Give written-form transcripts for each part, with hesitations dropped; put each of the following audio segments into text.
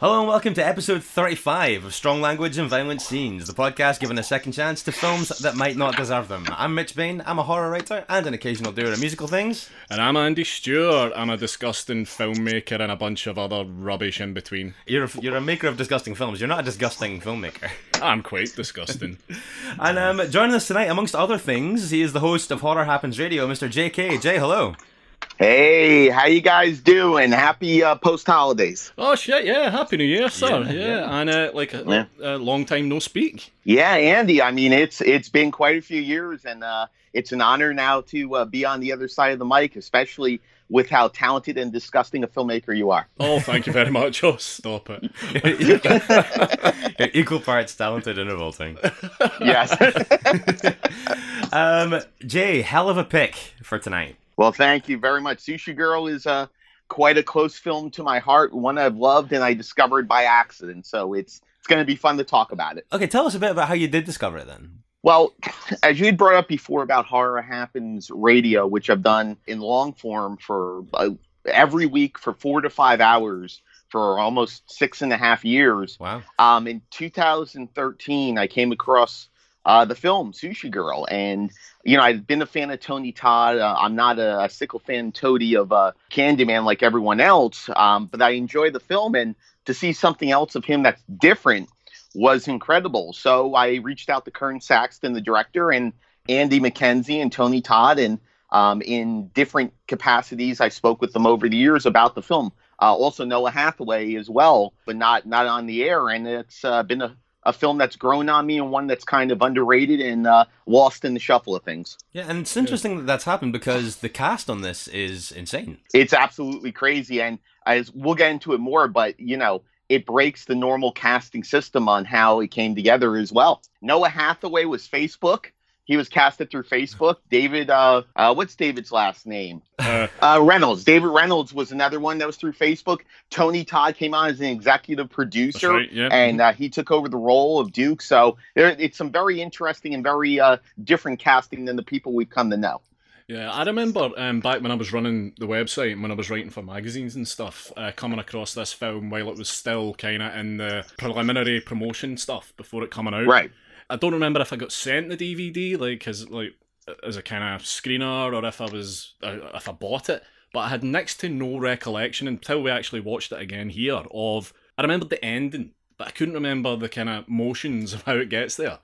Hello and welcome to episode 35 of Strong Language and Violent Scenes, the podcast giving a second chance to films that might not deserve them. I'm Mitch Bain, I'm a horror writer and an occasional doer of musical things. And I'm Andy Stewart, I'm a disgusting filmmaker and a bunch of other rubbish in between. You're a maker of disgusting films, you're not a disgusting filmmaker. I'm quite disgusting. And joining us tonight, amongst other things, he is the host of Horror Happens Radio, Mr. J.K. Jay, hello. Hey, how you guys doing? Happy post-holidays. Oh, shit, yeah. Happy New Year, sir. Yeah. And a long time no speak. Yeah, Andy, I mean, it's been quite a few years, and it's an honor now to be on the other side of the mic, especially with how talented and disgusting a filmmaker you are. Oh, thank you very much. Oh, stop it. Equal parts talented and revolting. Yes. Jay, hell of a pick for tonight. Well, thank you very much. Sushi Girl is quite a close film to my heart, one I've loved and I discovered by accident. So it's going to be fun to talk about it. Okay, tell us a bit about how you did discover it then. Well, as you had brought up before about Horror Happens Radio, which I've done in long form for every week for 4 to 5 hours for almost 6.5 years. Wow. In 2013, I came across the film Sushi Girl, and you know I've been a fan of Tony Todd. I'm not a sickle fan toady of Candyman like everyone else, but I enjoy the film, and to see something else of him that's different was incredible. So I reached out to Kern Saxton, the director, and Andy McKenzie and Tony Todd, and in different capacities I spoke with them over the years about the film. Also Noah Hathaway as well, but not on the air, and it's been a film that's grown on me and one that's kind of underrated and lost in the shuffle of things. Yeah, and it's interesting that that's happened because the cast on this is insane. It's absolutely crazy, and as we'll get into it more, but, you know, it breaks the normal casting system on how it came together as well. Noah Hathaway was Facebook. He was casted through Facebook. David, what's David's last name? Reynolds. David Reynolds was another one that was through Facebook. Tony Todd came on as an executive producer, right, yeah. And he took over the role of Duke. So it's some very interesting and very different casting than the people we've come to know. Yeah, I remember back when I was running the website and when I was writing for magazines and stuff, coming across this film while it was still kind of in the preliminary promotion stuff before it coming out. Right. I don't remember if I got sent the DVD as a kind of screener or if I bought it, but I had next to no recollection until we actually watched it again here of, I remembered the ending, but I couldn't remember the kind of motions of how it gets there.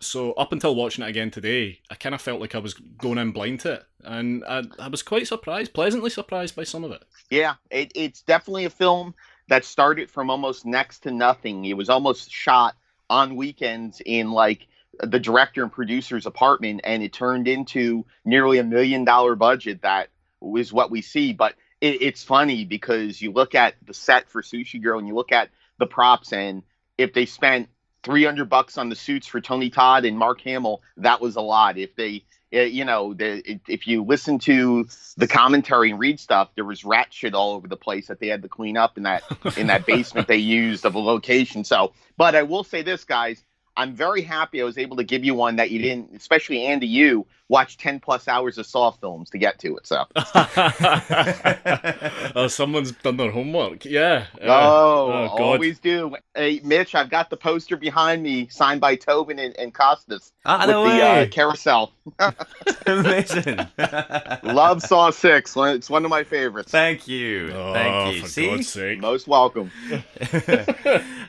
So up until watching it again today, I kind of felt like I was going in blind to it, and I was quite surprised, pleasantly surprised by some of it. Yeah, it's definitely a film that started from almost next to nothing. It was almost shot on weekends in like the director and producer's apartment, and it turned into nearly $1 million budget. That was what we see, but it's funny because you look at the set for Sushi Girl and you look at the props, and if they spent $300 on the suits for Tony Todd and Mark Hamill, that was a lot. If they, you know, if you listen to the commentary and read stuff, there was rat shit all over the place that they had to clean up in that basement they used of a location. So, but I will say this, guys, I'm very happy I was able to give you one that you didn't, especially Andy, you watch 10 plus hours of Saw films to get to it. So, oh, someone's done their homework. Yeah. Oh, always do. Hey, Mitch, I've got the poster behind me signed by Tobin and Costas with the carousel. Amazing. Love Saw 6. It's one of my favorites. Thank you. Oh, thank you. For God's sake. Most welcome.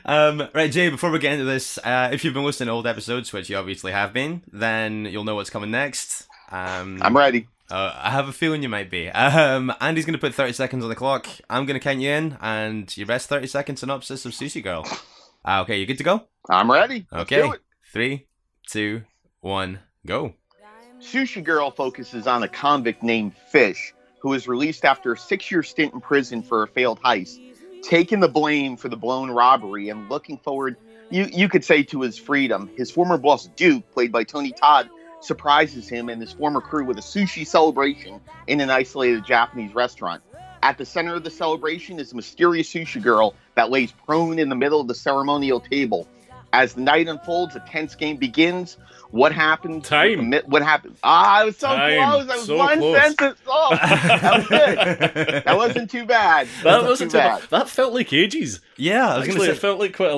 Right, Jay, before we get into this, if you've been listening to old episodes, which you obviously have been, then you'll know what's coming next. I'm ready. I have a feeling you might be. Andy's going to put 30 seconds on the clock. I'm going to count you in, and your best 30-second synopsis of Sushi Girl. Okay, you good to go? I'm ready. Okay. 3, 2, 1, Go. Sushi Girl focuses on a convict named Fish, who is released after a 6-year stint in prison for a failed heist, taking the blame for the blown robbery and looking forward, you could say, to his freedom. His former boss, Duke, played by Tony Todd, surprises him and his former crew with a sushi celebration in an isolated Japanese restaurant. At the center of the celebration is a mysterious sushi girl that lays prone in the middle of the ceremonial table. As the night unfolds, a tense game begins. What happened? Time. What happened? I was so close. I was so one close. Sentence off. That was good. That wasn't too bad. That wasn't too bad. That felt like ages. Yeah, actually, it felt like quite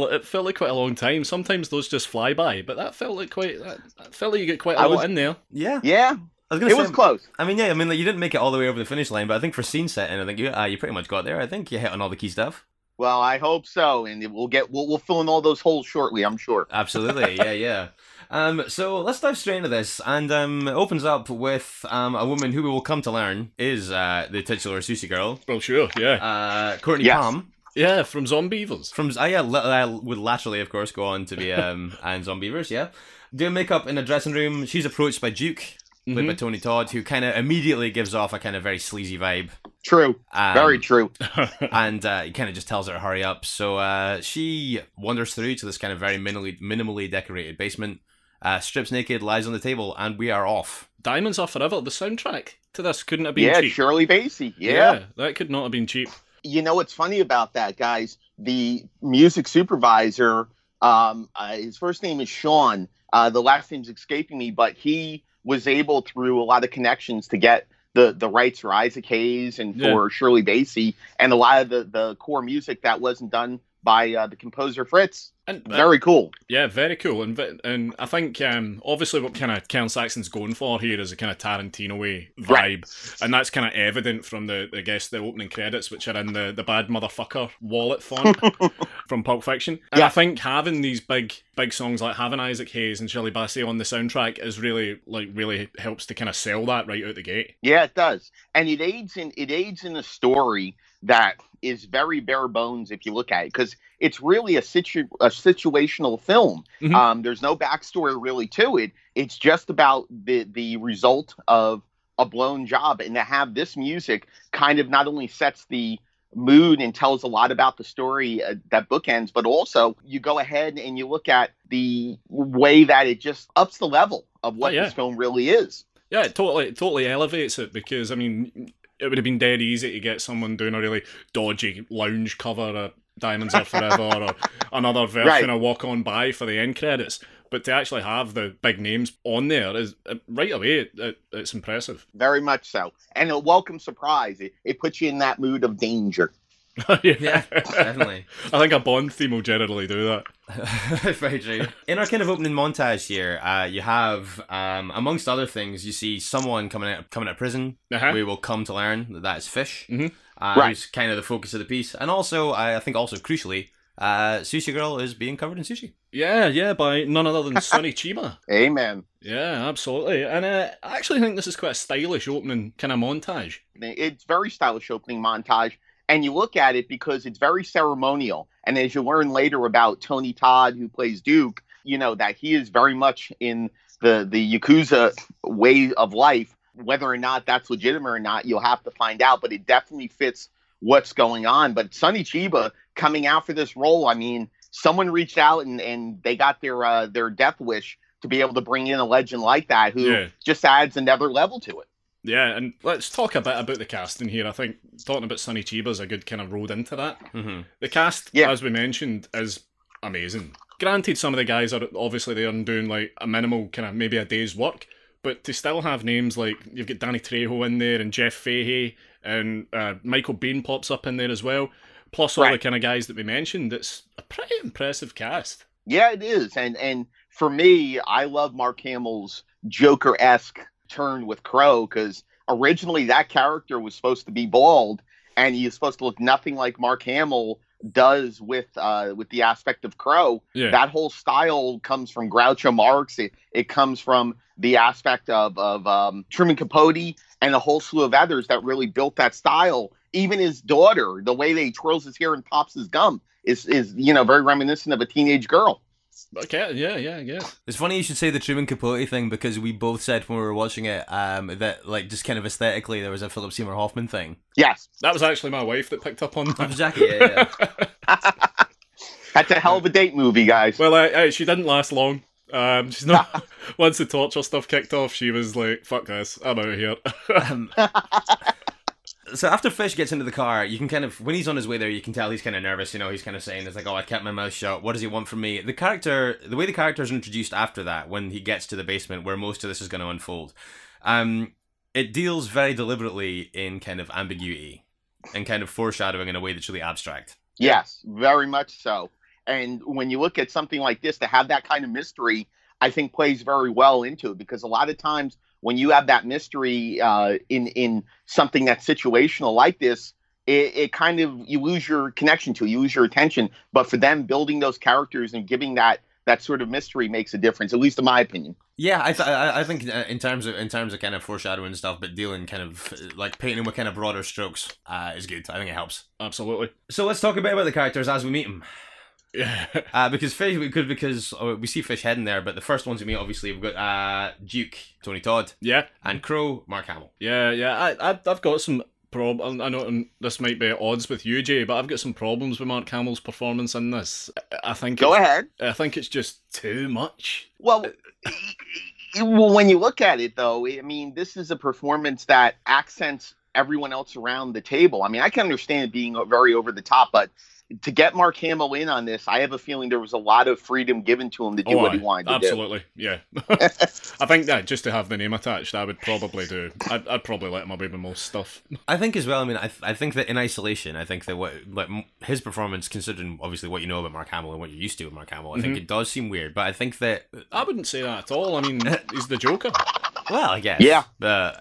a long time. Sometimes those just fly by, but that felt like you get quite a lot in there. Yeah. Yeah. It was close. I mean, you didn't make it all the way over the finish line, but I think for scene setting, I think you pretty much got there. I think you hit on all the key stuff. Well, I hope so, and we'll fill in all those holes shortly, I'm sure. Absolutely, yeah. So let's dive straight into this, and it opens up with a woman who we will come to learn is the titular Sushi Girl. Oh, sure, yeah. Courtney Palm. Yeah, from Zombeavers. I would laterally, of course, go on to be and Zombeavers, yeah. Doing makeup in a dressing room, she's approached by Duke, played by Tony Todd, who kind of immediately gives off a kind of very sleazy vibe. True. Very true. And he kind of just tells her to hurry up. So she wanders through to this kind of very minimally decorated basement, strips naked, lies on the table, and we are off. Diamonds Are Forever. The soundtrack to this couldn't have been cheap. Yeah, Shirley Bassey. Yeah, that could not have been cheap. You know what's funny about that, guys? The music supervisor, his first name is Sean. The last name's escaping me, but he was able, through a lot of connections, to get the rights for Isaac Hayes and for Shirley Bassey, and a lot of the core music that wasn't done by the composer Fritz. And very cool. Yeah, very cool. And I think obviously what kind of Kern Saxton's going for here is a kind of Tarantino-y vibe. Right. And that's kind of evident from the opening credits, which are in the bad motherfucker wallet font from Pulp Fiction. And I think having these big songs, like having Isaac Hayes and Shirley Bassey on the soundtrack, is really helps to kind of sell that right out the gate. Yeah, it does. And it aids in the story that is very bare bones if you look at it, because it's really a situational film. Mm-hmm. There's no backstory really to it. It's just about the result of a blown job, and to have this music kind of not only sets the mood and tells a lot about the story that bookends, but also you go ahead and you look at the way that it just ups the level of what this film really is. Yeah, it totally elevates it, because I mean, it would have been dead easy to get someone doing a really dodgy lounge cover of Diamonds Are Forever or another version of Walk On By for the end credits. But to actually have the big names on there is right away, it's impressive. Very much so. And a welcome surprise. It puts you in that mood of danger. Yeah, definitely. I think a Bond theme will generally do that. Very true. In our kind of opening montage here, you have, amongst other things, you see someone coming out of prison. Uh-huh. We will come to learn that is Fish, who's kind of the focus of the piece. And also, I think also crucially, Sushi Girl is being covered in sushi. Yeah, by none other than Sonny Chiba. Amen. Yeah, absolutely. And I actually think this is quite a stylish opening kind of montage. It's very stylish opening montage. And you look at it because it's very ceremonial. And as you learn later about Tony Todd, who plays Duke, you know, that he is very much in the Yakuza way of life. Whether or not that's legitimate or not, you'll have to find out. But it definitely fits what's going on. But Sonny Chiba coming out for this role, I mean, someone reached out and they got their death wish to be able to bring in a legend like that who just adds another level to it. Yeah, and let's talk a bit about the casting here. I think talking about Sonny Chiba is a good kind of road into that. Mm-hmm. The cast, as we mentioned, is amazing. Granted, some of the guys are obviously there and doing like a minimal kind of maybe a day's work, but to still have names like you've got Danny Trejo in there and Jeff Fahey and Michael Biehn pops up in there as well, plus all the kind of guys that we mentioned, it's a pretty impressive cast. Yeah, it is. And for me, I love Mark Hamill's Joker-esque turn with Crow, because originally that character was supposed to be bald and he's supposed to look nothing like Mark Hamill does with the aspect of Crow. Yeah. That whole style comes from Groucho Marx. It comes from the aspect of Truman Capote and a whole slew of others that really built that style. Even his daughter, the way that he twirls his hair and pops his gum is very reminiscent of a teenage girl. Okay, yeah. It's funny you should say the Truman Capote thing, because we both said when we were watching it that, like, just kind of aesthetically there was a Philip Seymour Hoffman thing. Yes. That was actually my wife that picked up on that. Exactly, yeah. That's a hell of a date movie, guys. Well, she didn't last long. She's not. Once the torture stuff kicked off, she was like, fuck this, I'm out of here. So after Fish gets into the car, you can kind of, when he's on his way there, you can tell he's kind of nervous, you know, he's kind of saying, it's like, oh, I kept my mouth shut, what does he want from me? The way the character is introduced after that, when he gets to the basement, where most of this is going to unfold, it deals very deliberately in kind of ambiguity and kind of foreshadowing in a way that's really abstract. Yes, very much so. And when you look at something like this, to have that kind of mystery, I think plays very well into it, because a lot of times when you have that mystery in something that's situational like this, it kind of, you lose your connection to it, you lose your attention. But for them, building those characters and giving that sort of mystery makes a difference, at least in my opinion. Yeah, I think in terms of kind of foreshadowing stuff, but dealing kind of like painting with kind of broader strokes is good. I think it helps. Absolutely. So let's talk a bit about the characters as we meet them. Yeah. Because we see Fish heading there, but the first ones we meet, obviously, we've got Duke, Tony Todd, yeah, and Crow, Mark Hamill. Yeah. I've got some problem. I know this might be at odds with you, Jay, but I've got some problems with Mark Hamill's performance in this. I think it's just too much. Well, when you look at it, though, I mean, this is a performance that accents everyone else around the table. I mean, I can understand it being very over the top, but to get Mark Hamill in on this, I have a feeling there was a lot of freedom given to him to do what he wanted to do. Absolutely, yeah. I think that just to have the name attached, I would probably do. I'd probably let him away with most stuff. I think as well, I mean, I think that in isolation, I think that his performance, considering obviously what you know about Mark Hamill and what you're used to with Mark Hamill, I think it does seem weird, but I think that... I wouldn't say that at all. I mean, he's the Joker. Well, I guess. Yeah.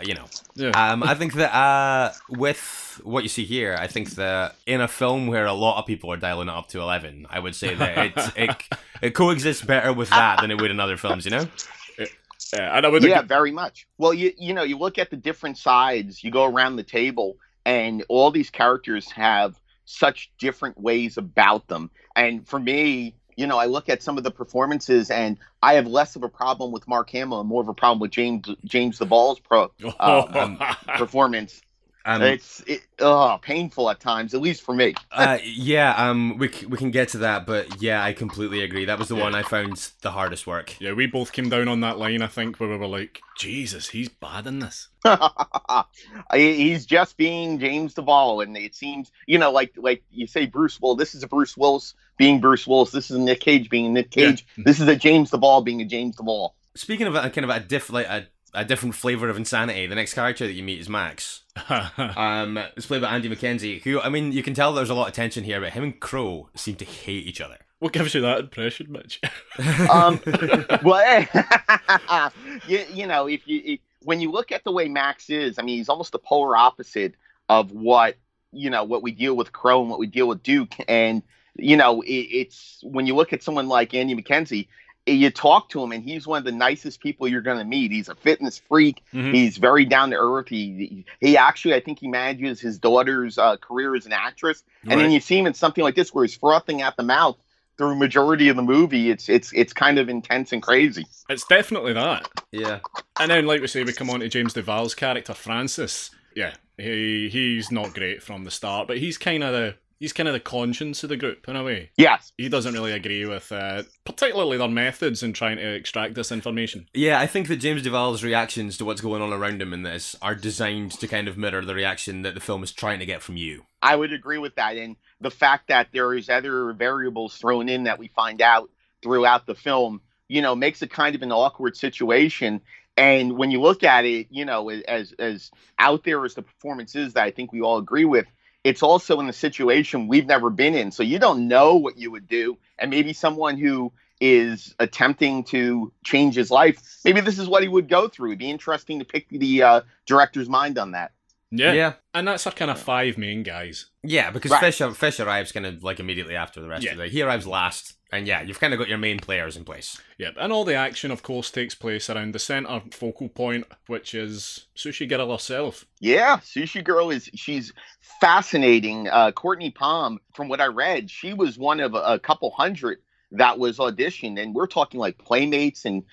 You know. Yeah. I think that with what you see here, I think that in a film where a lot of people are dialing it up to 11, I would say that it coexists better with that than it would in other films, you know? Very much. Well, you know, you look at the different sides, you go around the table, and all these characters have such different ways about them. And for me... You know, I look at some of the performances, and I have less of a problem with Mark Hamill and more of a problem with James Duval's performance. It's painful at times, at least for me. We can get to that, but yeah, I completely agree. That was the one I found the hardest work. Yeah, we both came down on that line, I think, where we were like, Jesus, he's bad in this. He's just being James Duval, and it seems, you know, like you say Bruce Willis, this is a Bruce Willis being Bruce Willis, this is a Nick Cage being a Nick Cage, this is a James Duval being a James Duval. Speaking of a different flavour of insanity, the next character that you meet is Max. It's played by Andy McKenzie, who, I mean, you can tell there's a lot of tension here, but him and Crow seem to hate each other. What gives you that impression, Mitch? You know, when you look at the way Max is, I mean, he's almost the polar opposite of what we deal with Crow and what we deal with Duke. And, you know, it's when you look at someone like Andy McKenzie, you talk to him, and he's one of the nicest people you're going to meet. He's a fitness freak. Mm-hmm. He's very down to earth. He actually, I think he manages his daughter's career as an actress. Right. And then you see him in something like this where he's frothing at the mouth through majority of the movie. It's kind of intense and crazy. It's definitely that. Yeah. And then, like we say, we come on to James Duval's character, Francis. Yeah, he's not great from the start, but he's kind of the conscience of the group, in a way. Yes. He doesn't really agree with, particularly their methods in trying to extract this information. Yeah, I think that James Duval's reactions to what's going on around him in this are designed to kind of mirror the reaction that the film is trying to get from you. I would agree with that, and the fact that there is other variables thrown in that we find out throughout the film, you know, makes it kind of an awkward situation. And when you look at it, you know, as out there as the performance is that I think we all agree with, it's also in a situation we've never been in. So you don't know what you would do. And maybe someone who is attempting to change his life, maybe this is what he would go through. It'd be interesting to pick the director's mind on that. Yeah. And that's our kind of five main guys. Yeah, because right. Fish arrives kind of like immediately after the rest of the day. He arrives last. And yeah, you've kind of got your main players in place. Yeah, and all the action, of course, takes place around the centre focal point, which is Sushi Girl herself. Yeah, Sushi Girl she's fascinating. Courtney Palm, from what I read, she was one of a couple hundred that was auditioned, and we're talking like Playmates and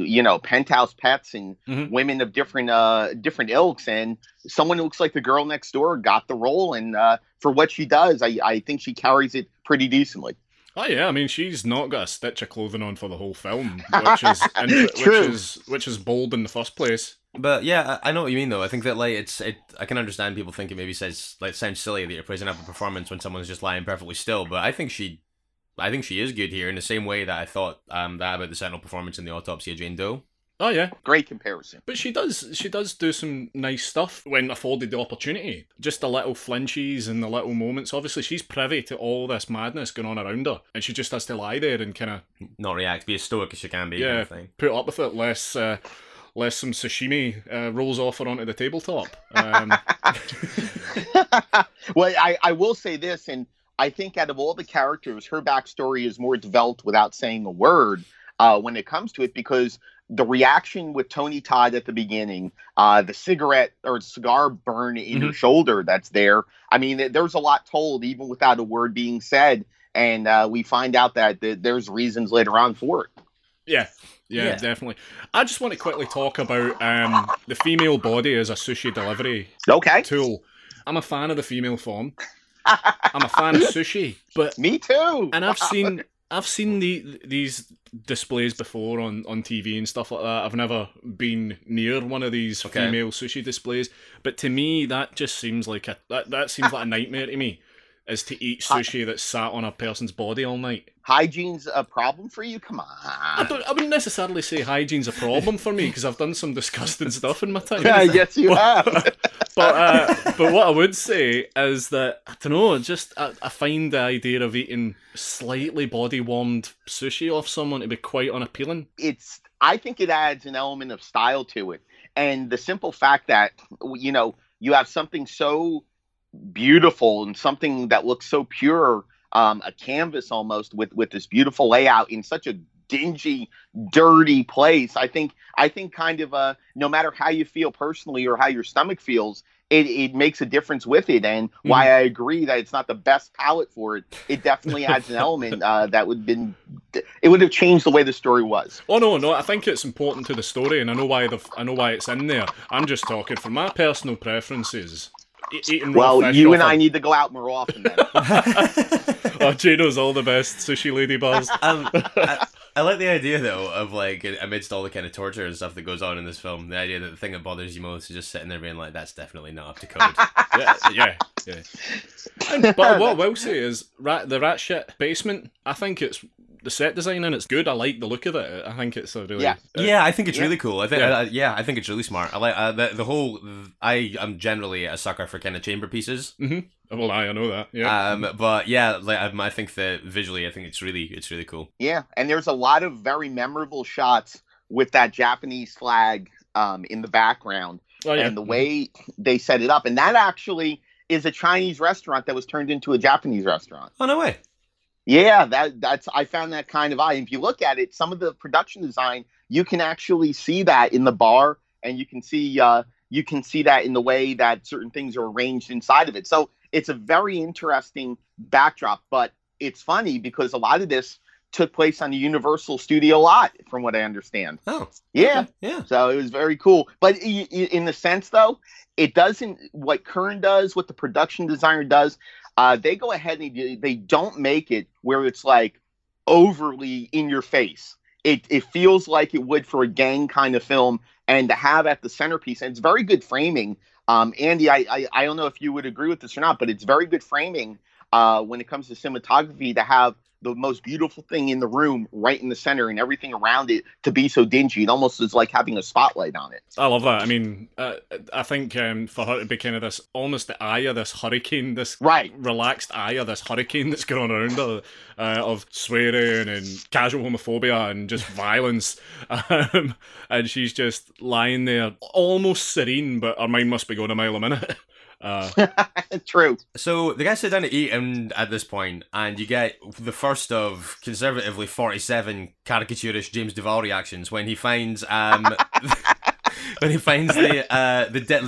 you know, Penthouse Pets and women of different ilks, and someone who looks like the girl next door got the role, and for what she does, I think she carries it pretty decently. Oh yeah, I mean, she's not got a stitch of clothing on for the whole film, which is which is bold in the first place. But yeah, I know what you mean though. I think that like I can understand people thinking maybe sounds silly that you're praising up a performance when someone's just lying perfectly still. But I think she is good here in the same way that I thought that about the Sentinel performance in The Autopsy of Jane Doe. Oh yeah, great comparison. But she does do some nice stuff when afforded the opportunity. Just the little flinches and the little moments. Obviously, she's privy to all this madness going on around her, and she just has to lie there and kind of not react, be as stoic as she can be. Yeah, kind of thing. Put up with it, less some sashimi rolls off her onto the tabletop. Well, I will say this, and I think out of all the characters, her backstory is more developed without saying a word when it comes to it, because the reaction with Tony Todd at the beginning, the cigarette or cigar burn in her shoulder that's there. I mean, there's a lot told even without a word being said. And we find out that there's reasons later on for it. Yeah, definitely. I just want to quickly talk about the female body as a sushi delivery tool. I'm a fan of the female form. I'm a fan of sushi. But me too. And I've seen these displays before on TV and stuff like that. I've never been near one of these female sushi displays, but to me that just seems like that seems like a nightmare to me, is to eat sushi that's sat on a person's body all night. Hygiene's a problem for you? Come on. I wouldn't necessarily say hygiene's a problem for me, because I've done some disgusting stuff in my time. Yeah, yes you have. But what I would say is that, I don't know, just I find the idea of eating slightly body-warmed sushi off someone to be quite unappealing. I think it adds an element of style to it. And the simple fact that, you know, you have something so beautiful and something that looks so pure, a canvas almost with this beautiful layout in such a dingy, dirty place. I think kind of no matter how you feel personally or how your stomach feels, it makes a difference with it. And why I agree that it's not the best palette for it, it definitely adds an element that would have changed the way the story was. Oh no, I think it's important to the story, and I know why it's in there. I'm just talking from my personal preferences. Well, you and I need to go out more often then. Oh, Jano's all the best sushi lady bars. I like the idea though of, like, amidst all the kind of torture and stuff that goes on in this film, the idea that the thing that bothers you most is just sitting there being like, that's definitely not up to code. yeah. But what I will say is the rat shit basement, I think it's the set design and it's good. I like the look of it. I think it's a really I think it's really cool. I think it's really smart. I like the whole. I'm generally a sucker for kind of chamber pieces. Mm-hmm. Well, I know that. Yeah. But yeah, like I think that visually, I think it's really cool. Yeah, and there's a lot of very memorable shots with that Japanese flag in the background, and the way they set it up, and that actually is a Chinese restaurant that was turned into a Japanese restaurant. Oh no way. Yeah, that's I found that kind of eye. If you look at it, some of the production design, you can actually see that in the bar, and you can see that in the way that certain things are arranged inside of it. So it's a very interesting backdrop, but it's funny because a lot of this took place on the Universal Studio lot, from what I understand. Oh, yeah. Okay. Yeah. So it was very cool. But in the sense, though, it doesn't, what Kern does, what the production designer does, they go ahead and they don't make it where it's like overly in your face. It feels like it would for a gang kind of film, and to have at the centerpiece, and it's very good framing. Andy, I don't know if you would agree with this or not, but it's very good framing when it comes to cinematography to have the most beautiful thing in the room right in the center and everything around it to be so dingy. It almost is like having a spotlight on it. I love that. I mean, I think for her to be kind of this, almost the eye of this hurricane, this relaxed eye of this hurricane that's going on around her, of swearing and casual homophobia and just violence. And she's just lying there almost serene, but her mind must be going a mile a minute. True. So the guys sit down to eat, and at this point, and you get the first of conservatively 47 caricaturish James Duval reactions when he finds the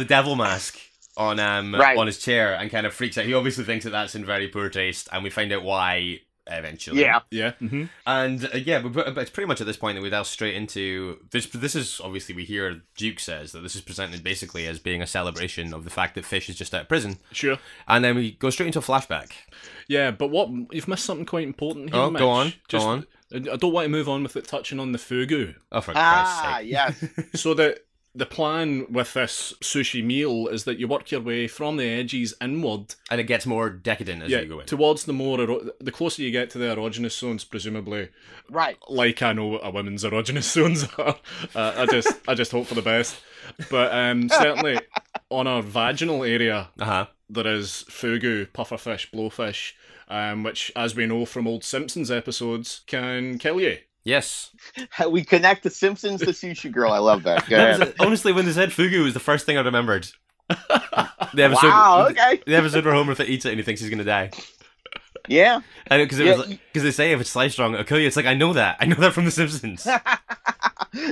devil mask on his chair and kind of freaks out. He obviously thinks that that's in very poor taste, and we find out why eventually. Yeah. Yeah. Mm-hmm. And yeah, but it's pretty much at this point that we delve straight into this. This is obviously, we hear Duke says that this is presented basically as being a celebration of the fact that Fish is just out of prison. Sure. And then we go straight into a flashback. Yeah, but what you've missed something quite important here. Oh, Mitch. Go on. Just, go on. I don't want to move on without touching on the Fugu. Oh, for Christ's sake. Yes. So the plan with this sushi meal is that you work your way from the edges inward. And it gets more decadent as you go in. Towards the more... the closer you get to the erogenous zones, presumably. Right. Like I know what a woman's erogenous zones are. I just hope for the best. But certainly on our vaginal area, there is fugu, pufferfish, blowfish, which, as we know from old Simpsons episodes, can kill you. Yes. We connect the Simpsons to Sushi Girl. I love that. Honestly, when they said Fugu, was the first thing I remembered. The episode where Homer eats it and he thinks he's going to die. Yeah. Because they say if it's sliced wrong, it'll kill you. It's like, I know that. I know that from the Simpsons.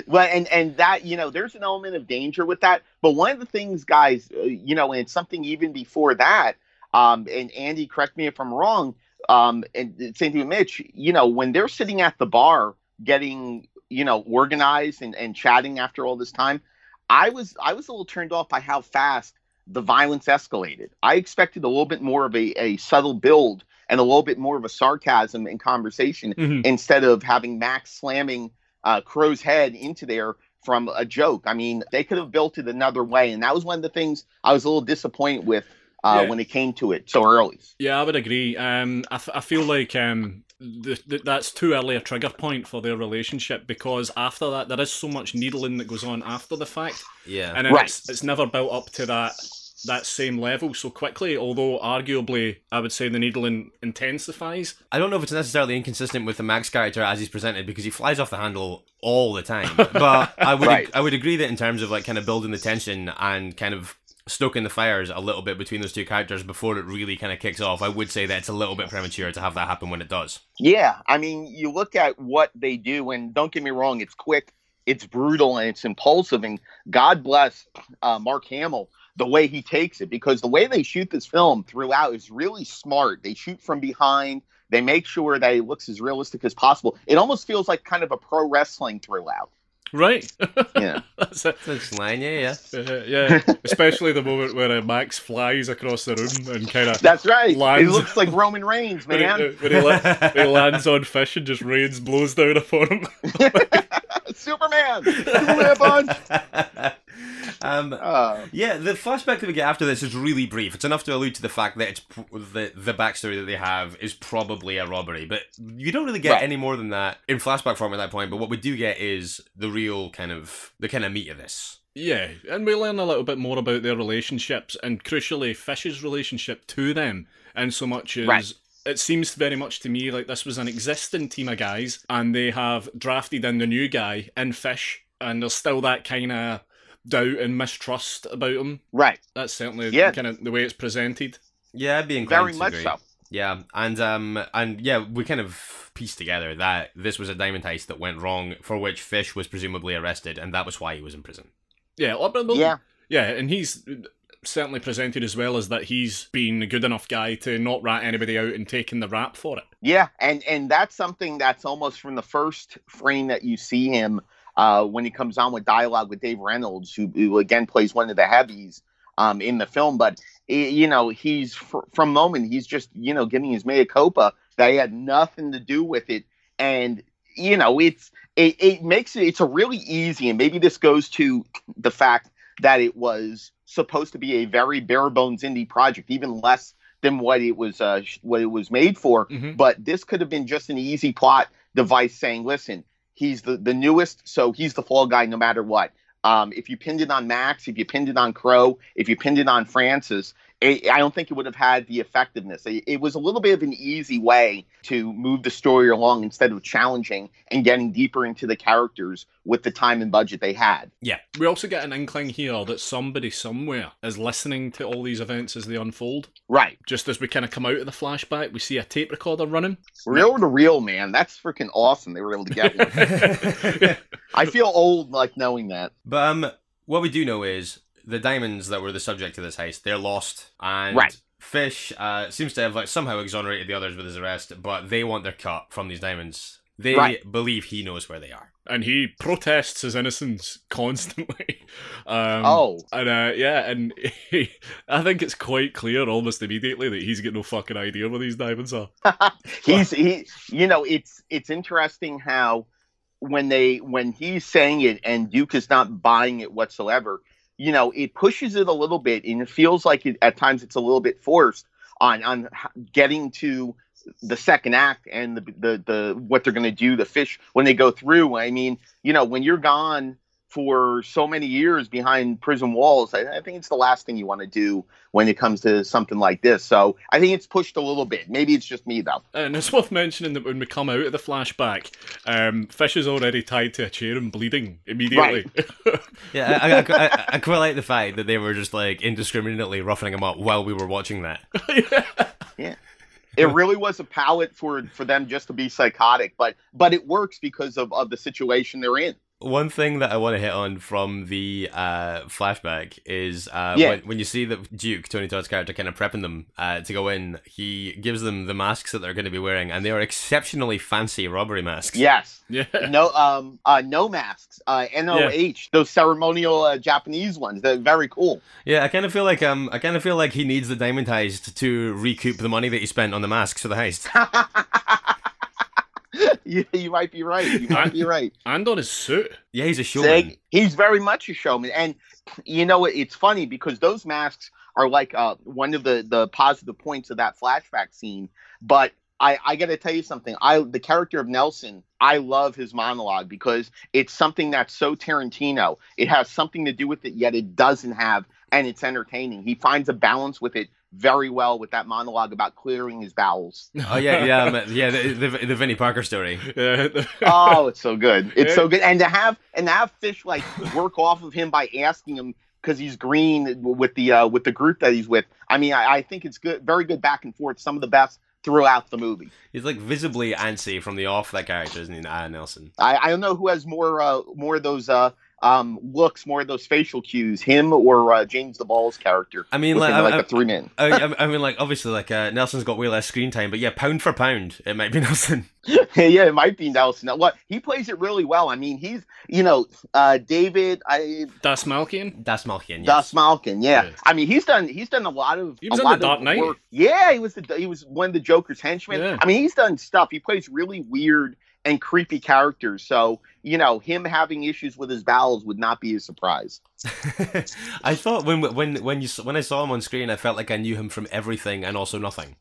Well, and that, there's an element of danger with that. But one of the things, guys, and something even before that, and Andy, correct me if I'm wrong, and same thing with Mitch, when they're sitting at the bar, getting organized and chatting after all this time, I was a little turned off by how fast the violence escalated. I expected a little bit more of a subtle build and a little bit more of a sarcasm in conversation, instead of having Max slamming Crow's head into there from a joke. I mean, they could have built it another way, and that was one of the things I was a little disappointed with when it came to it so early. Yeah, I would agree. I feel like that's too early a trigger point for their relationship, because after that there is so much needling that goes on after the fact. Yeah, and it's never built up to that same level so quickly, although arguably I would say the needling intensifies. I don't know if it's necessarily inconsistent with the Max character as he's presented, because he flies off the handle all the time. But I would agree that in terms of like kind of building the tension and kind of stoking the fires a little bit between those two characters before it really kind of kicks off, I would say that it's a little bit premature to have that happen when it does. Yeah, I mean, you look at what they do, and don't get me wrong, it's quick, it's brutal, and it's impulsive, and God bless Mark Hamill, the way he takes it, because the way they shoot this film throughout is really smart. They shoot from behind, they make sure that it looks as realistic as possible. It almost feels like kind of a pro wrestling throughout. Right. Yeah. That's line, yeah. Especially the moment where Max flies across the room and kind of. That's right. Lands. It looks like Roman Reigns, man. When he lands on Fish and just Reigns blows down upon him. Superman punch. Yeah, the flashback that we get after this is really brief. It's enough to allude to the fact that it's the backstory that they have is probably a robbery, but you don't really get any more than that in flashback form at that point. But what we do get is the real kind of meat of this. Yeah, and we learn a little bit more about their relationships, and crucially, Fish's relationship to them, and so much as. It seems very much to me like this was an existing team of guys, and they have drafted in the new guy in Fish, and there's still that kind of doubt and mistrust about him. Right. That's certainly kind of the way it's presented. Yeah, I'd be inclined to agree. Very much so. Yeah, and yeah, we kind of pieced together that this was a diamond heist that went wrong, for which Fish was presumably arrested, and that was why he was in prison. Yeah. Yeah, and he's... certainly presented as well as that he's been a good enough guy to not rat anybody out and taking the rap for it. Yeah, and that's something that's almost from the first frame that you see him when he comes on with dialogue with Dave Reynolds, who again plays one of the heavies in the film. But, he's from the moment he's just, giving his mea culpa that he had nothing to do with it. And, it's a really easy, and maybe this goes to the fact that it was supposed to be a very bare bones indie project, even less than what it was made for. Mm-hmm. But this could have been just an easy plot device saying, listen, he's the newest, so he's the fall guy no matter what. If you pinned it on Max, if you pinned it on Crow, if you pinned it on Francis, I don't think it would have had the effectiveness. It was a little bit of an easy way to move the story along instead of challenging and getting deeper into the characters with the time and budget they had. Yeah. We also get an inkling here that somebody somewhere is listening to all these events as they unfold. Right. Just as we kind of come out of the flashback, we see a tape recorder running. Reel to reel, man. That's freaking awesome. They were able to get one. I feel old like knowing that. But what we do know is... the diamonds that were the subject of this heist, they're lost, and Fish seems to have like somehow exonerated the others with his arrest, but they want their cut from these diamonds. They believe he knows where they are. And he protests his innocence constantly. And yeah, and I think it's quite clear almost immediately that he's got no fucking idea where these diamonds are. You know, it's interesting how when he's saying it and Duke is not buying it whatsoever, you know, it pushes it a little bit, and it feels like it, at times it's a little bit forced on getting to the second act and the what they're going to do to Fish when they go through. I mean, you know, when you're gone for so many years behind prison walls, I think it's the last thing you want to do when it comes to something like this. So I think it's pushed a little bit. Maybe it's just me, though. And it's worth mentioning that when we come out of the flashback, Fish is already tied to a chair and bleeding immediately. Right. Yeah, I quite like the fact that they were just like indiscriminately roughing him up while we were watching that. Yeah. It really was a palette for them just to be psychotic, but it works because of the situation they're in. One thing that I want to hit on from the flashback is when you see that Duke, Tony Todd's character, kind of prepping them to go in, he gives them the masks that they're going to be wearing, and they are exceptionally fancy robbery masks. Yes. Yeah. No masks. NOH, those ceremonial Japanese ones. They're very cool. Yeah, I kind of feel like he needs the diamond heist to recoup the money that he spent on the masks for the heist. Yeah, you might be right. And on his suit. Yeah, he's a showman. He's very much a showman. And, you know, it's funny because those masks are like one of the positive points of that flashback scene. But I got to tell you something. The character of Nelson, I love his monologue because it's something that's so Tarantino. It has something to do with it, yet it doesn't have, and it's entertaining. He finds a balance with it very well with that monologue about clearing his bowels. Oh yeah. The Vinnie Parker story. Oh, it's so good. And to have Fish like work off of him by asking him because he's green with the group that he's with. I mean, I think it's good, very good back and forth. Some of the best throughout the movie. He's like visibly antsy from the off. That character, isn't he, Nelson? I don't know who has more of those. Looks more of those facial cues, him or James Duval's character. I mean, the 3 men. Obviously, Nelson's got way less screen time, but yeah, pound for pound, it might be Nelson. Yeah, it might be Nelson. What he plays it really well. I mean, he's David Dastmalchian. Dastmalchian, yes. Dastmalchian, yeah. I mean, he's done a lot of. He was in the Dark Knight. Work. Yeah, he was one of the Joker's henchmen. Yeah. I mean, he's done stuff. He plays really weird and creepy characters, so you know him having issues with his bowels would not be a surprise. I thought when I saw him on screen, I felt like I knew him from everything and also nothing.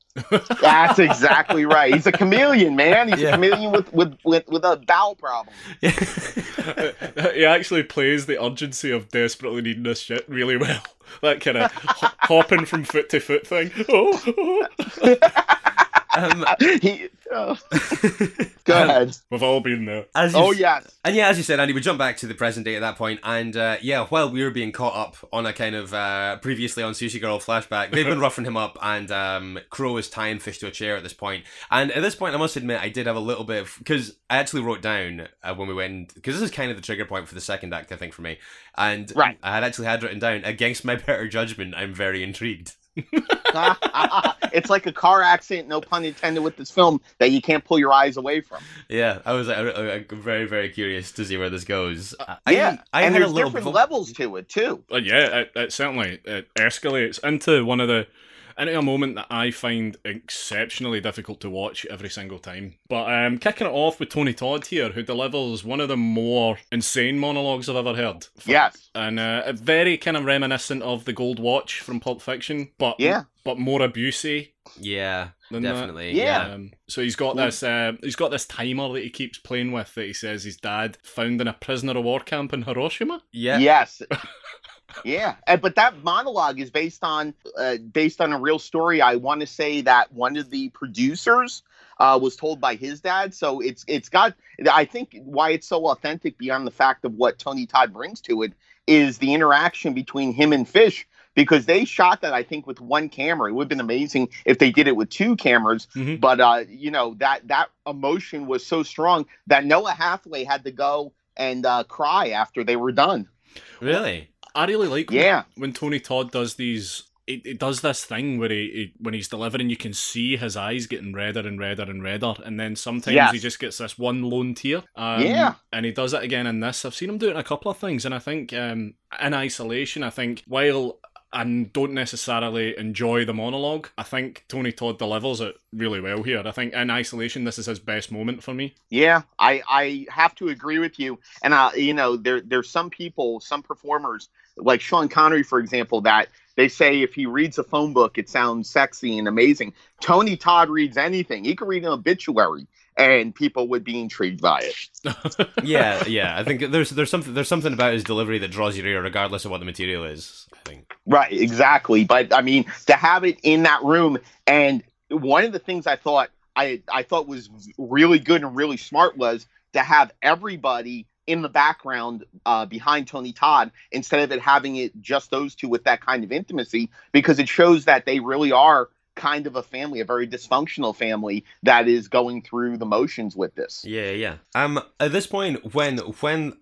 That's exactly right. He's a chameleon, man. He's a chameleon with a bowel problem. He actually plays the urgency of desperately needing this shit really well. That kind of hopping from foot to foot thing. Oh. Go ahead. We've all been there. And yeah, as you said, Andy, we jump back to the present day at that point, and while we were being caught up on a kind of previously on Sushi Girl flashback, they've been roughing him up, and Crow is tying Fish to a chair at this point. And at this point, I must admit, I did have a little bit of, because I actually wrote down when we went, because this is kind of the trigger point for the second act, I think, for me. And I had actually written down, against my better judgment, I'm very intrigued. It's like a car accident, no pun intended, with this film that you can't pull your eyes away from. Yeah, I was very, very curious to see where this goes. And there's different levels to it too. It certainly escalates into into a moment that I find exceptionally difficult to watch every single time. But kicking it off with Tony Todd here, who delivers one of the more insane monologues I've ever heard. Yes. And very kind of reminiscent of the Gold Watch from Pulp Fiction, but more abuse-y. Yeah, definitely. Yeah. So he's got this timer that he keeps playing with that he says his dad found in a prisoner of war camp in Hiroshima. Yeah. Yes. Yeah, but that monologue is based on a real story. I want to say that one of the producers was told by his dad. So it's got, I think why it's so authentic beyond the fact of what Tony Todd brings to it is the interaction between him and Fish, because they shot that, I think, with one camera. It would have been amazing if they did it with 2 cameras. Mm-hmm. But, that emotion was so strong that Noah Hathaway had to go and cry after they were done. Really? I really like when Tony Todd does these It does this thing where he when he's delivering, you can see his eyes getting redder and redder and redder, and then sometimes he just gets this one lone tear. And he does it again in this. I've seen him doing a couple of things, and I think in isolation, I think while I don't necessarily enjoy the monologue, I think Tony Todd delivers it really well here. I think in isolation, this is his best moment for me. Yeah, I have to agree with you. And you know, there's some people, some performers like Sean Connery, for example, that they say if he reads a phone book, it sounds sexy and amazing. Tony Todd reads anything. He could read an obituary, and people would be intrigued by it. Yeah. I think there's something about his delivery that draws your ear, regardless of what the material is, I think. Right, exactly. But I mean, to have it in that room, and one of the things I thought was really good and really smart was to have everybody in the background behind Tony Todd, instead of it having it just those two with that kind of intimacy, because it shows that they really are kind of a family, a very dysfunctional family that is going through the motions with this. Yeah. At this point, when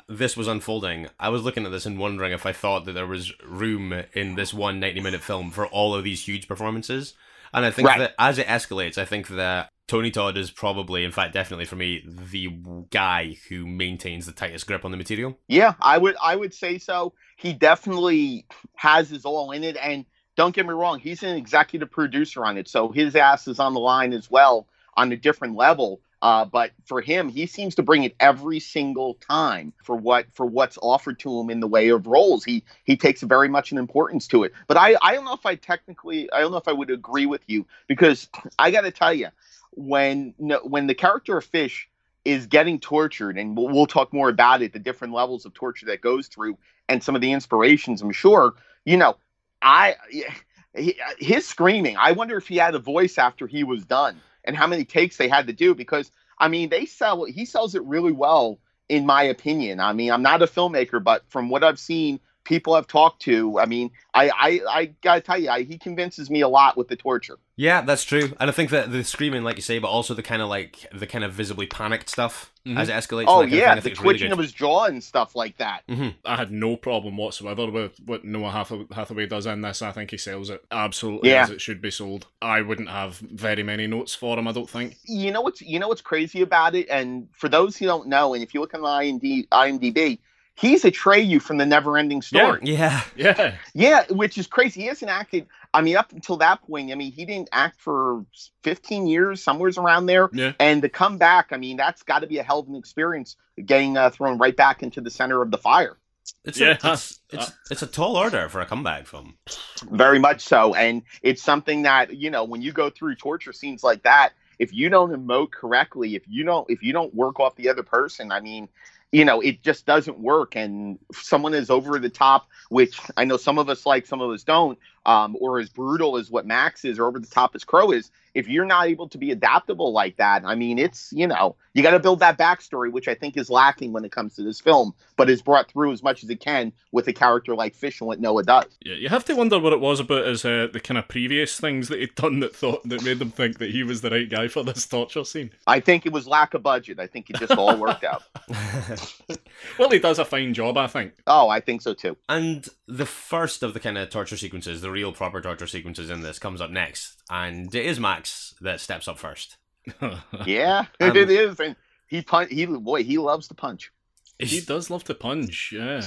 this was unfolding, I was looking at this and wondering if I thought that there was room in this one 90-minute film for all of these huge performances. And I think that as it escalates, I think that Tony Todd is probably, in fact, definitely for me, the guy who maintains the tightest grip on the material. Yeah, I would say so. He definitely has his all in it, and don't get me wrong, he's an executive producer on it, so his ass is on the line as well on a different level. But for him, he seems to bring it every single time for what's offered to him in the way of roles. He takes very much an importance to it. But I don't know if I would agree with you, because I got to tell you, when the character of Fish is getting tortured, and we'll talk more about it, the different levels of torture that goes through and some of the inspirations, I'm sure, you know, his screaming, I wonder if he had a voice after he was done, and how many takes they had to do, because I mean, he sells it really well, in my opinion. I mean, I'm not a filmmaker, but from what I've seen, people I've talked to, I mean, I gotta tell you, he convinces me a lot with the torture. Yeah, that's true. And I think that the screaming, like you say, but also the kind of visibly panicked stuff as it escalates. Oh, yeah, the twitching of his jaw and stuff like that. Mm-hmm. I had no problem whatsoever with what Noah Hathaway does in this. I think he sells it absolutely as it should be sold. I wouldn't have very many notes for him, I don't think. You know what's crazy about it? And for those who don't know, and if you look on IMDb, he's Atreyu from The Neverending Story. Yeah, which is crazy. He hasn't acted, I mean, up until that point, I mean, he didn't act for 15 years, somewhere around there. Yeah. And to come back, I mean, that's got to be a hell of an experience, getting thrown right back into the center of the fire. It's a tall order for a comeback film. Very much so. And it's something that, you know, when you go through torture scenes like that, if you don't emote correctly, if you don't work off the other person, I mean, you know, it just doesn't work. And someone is over the top, which I know some of us like, some of us don't, or as brutal as what Max is, or over the top as Crow is, if you're not able to be adaptable like that, I mean, it's, you know, you got to build that backstory, which I think is lacking when it comes to this film, but is brought through as much as it can with a character like Fish and what Noah does. Yeah, you have to wonder what it was about his, the kind of previous things that he'd done that made them think that he was the right guy for this torture scene. I think it was lack of budget. I think it just all worked out. Well, he does a fine job, I think. Oh, I think so too. And the first of the kind of torture sequences, the real proper torture sequences in this, comes up next, and it is Max that steps up first. Yeah, it is, and he loves to punch. He does love to punch, yeah.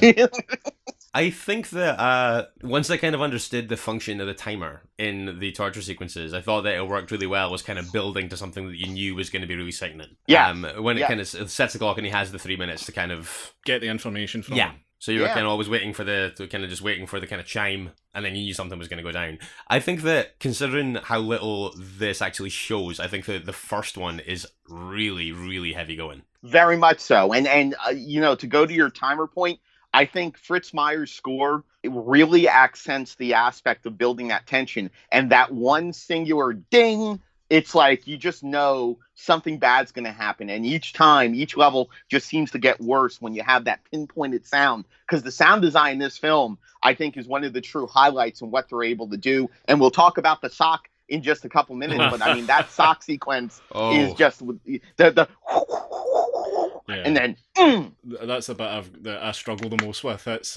I think that once I kind of understood the function of the timer in the torture sequences, I thought that it worked really well, was kind of building to something that you knew was going to be really sickening. Yeah. When it kind of sets the clock and he has the 3 minutes to kind of get the information from him. So you were kind of always waiting for the chime, and then you knew something was going to go down. I think that, considering how little this actually shows, I think that the first one is really, really heavy going. Very much so. And you know, to go to your timer point, I think Fritz Meyer's score, it really accents the aspect of building that tension. And that one singular ding, it's like you just know something bad's going to happen. And each time, each level just seems to get worse when you have that pinpointed sound. Because the sound design in this film, I think, is one of the true highlights in what they're able to do. And we'll talk about the sock in just a couple minutes. But I mean, that sock sequence is just the and then. That's the bit that I struggle the most with. It's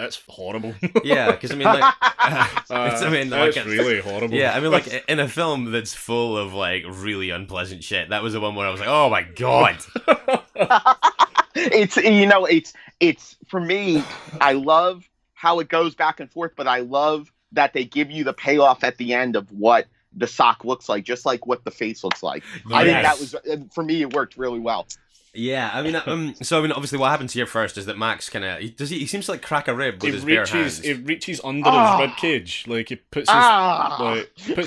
That's horrible. Yeah, because I mean, like, that's really horrible. Yeah, I mean, like, in a film that's full of like really unpleasant shit, that was the one where I was like, oh my god. It's for me. I love how it goes back and forth, but I love that they give you the payoff at the end of what the sock looks like, just like what the face looks like. Yes. I think that was, for me, it worked really well. Yeah, I mean, obviously, what happens here first is that Max kind of he seems to like crack a rib with his bare hands. It reaches under his rib cage, like he puts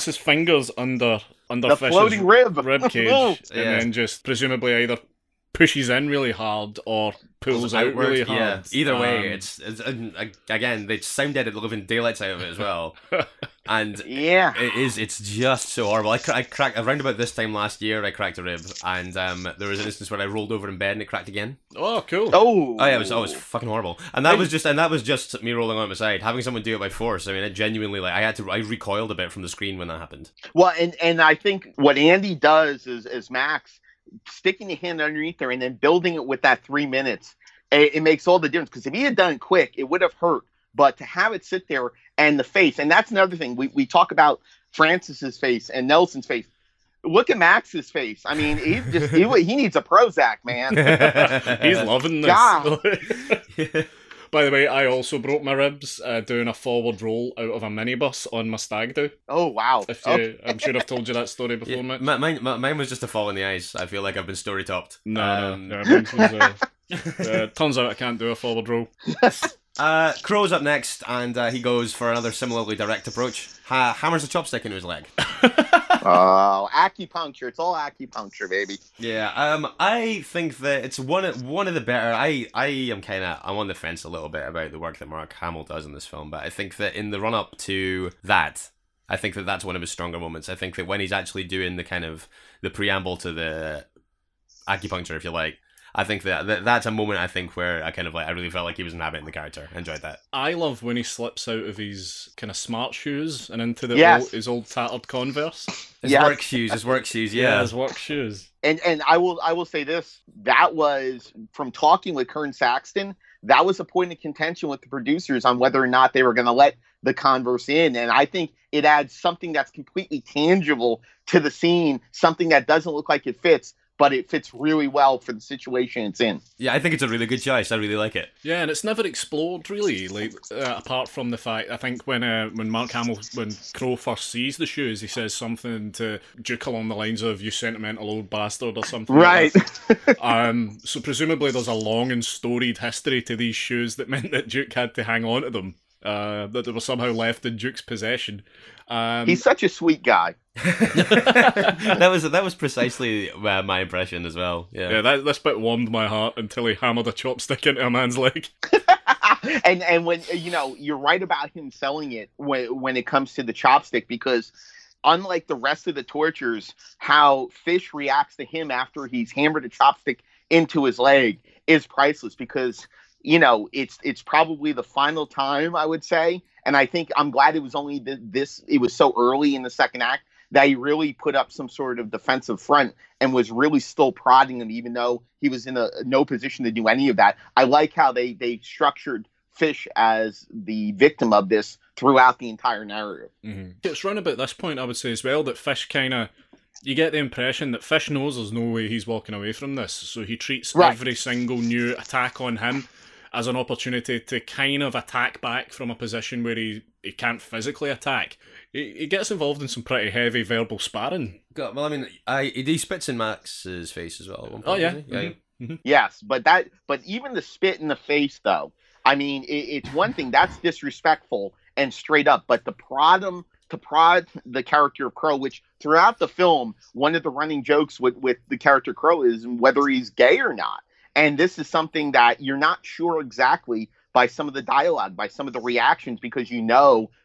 his fingers under the Fish's floating rib cage, and then just presumably either pushes in really hard or pulls out really hard. Yeah. Either way, it's they sound dead at the living daylights out of it as well. And yeah, it's just so horrible. I cracked around about this time last year. I cracked a rib, and there was an instance where I rolled over in bed and it cracked again. Oh, cool! Oh yeah, it was fucking horrible. And that was just me rolling on my side, having someone do it by force. I mean, I recoiled a bit from the screen when that happened. Well, and I think what Andy does is Max sticking the hand underneath her and then building it with that 3 minutes. It makes all the difference, because if he had done it quick, it would have hurt. But to have it sit there and the face, and that's another thing. We talk about Francis's face and Nelson's face. Look at Max's face. I mean, he needs a Prozac, man. He's loving this. God. By the way, I also broke my ribs doing a forward roll out of a minibus on my stag do. Oh, wow. I'm sure I've told you that story before, mate. Mine was just a fall in the eyes. I feel like I've been story topped. No. Mine's turns out I can't do a forward roll. Crow's up next, and he goes for another similarly direct approach. Hammers a chopstick into his leg. Oh, acupuncture. It's all acupuncture, baby. Yeah, I think that it's one of the better... I'm on the fence a little bit about the work that Mark Hamill does in this film, but I think that in the run-up to that, I think that that's one of his stronger moments. I think that when he's actually doing the kind of... the preamble to the acupuncture, if you like, I think that that's a moment I think where I kind of like I really felt like he was inhabiting the character. I enjoyed that. I love when he slips out of his kind of smart shoes and into his old tattered Converse. His work shoes. Yeah, his work shoes. And I will say this: that was from talking with Kern Saxton. That was a point of contention with the producers on whether or not they were going to let the Converse in. And I think it adds something that's completely tangible to the scene, something that doesn't look like it fits, but it fits really well for the situation it's in. Yeah, I think it's a really good choice. I really like it. Yeah, and it's never explored, really, like apart from the fact, I think when Mark Hamill, when Crow first sees the shoes, he says something to Duke along the lines of, "You sentimental old bastard," or something. Right. Like so presumably there's a long and storied history to these shoes that meant that Duke had to hang on to them, that they were somehow left in Duke's possession. He's such a sweet guy. That was precisely my impression as well. Yeah, this bit warmed my heart until he hammered a chopstick into a man's leg. and when you're right about him selling it when it comes to the chopstick, because unlike the rest of the tortures, how Fish reacts to him after he's hammered a chopstick into his leg is priceless, because it's probably the final time, I would say. And I think I'm glad it was only this. It was so early in the second act that he really put up some sort of defensive front and was really still prodding him, even though he was in no position to do any of that. I like how they structured Fish as the victim of this throughout the entire narrative. Mm-hmm. It's around about this point, I would say as well, that Fish kind of... You get the impression that Fish knows there's no way he's walking away from this, so he treats every single new attack on him as an opportunity to kind of attack back from a position where he can't physically attack. He gets involved in some pretty heavy verbal sparring. God, well, I mean, he spits in Max's face as well. At one point, yeah. Mm-hmm. Mm-hmm. Yes, but even the spit in the face, though, I mean, it's one thing that's disrespectful and straight up, but to prod the character of Crow, which throughout the film, one of the running jokes with the character Crow is whether he's gay or not. And this is something that you're not sure exactly by some of the dialogue, by some of the reactions, because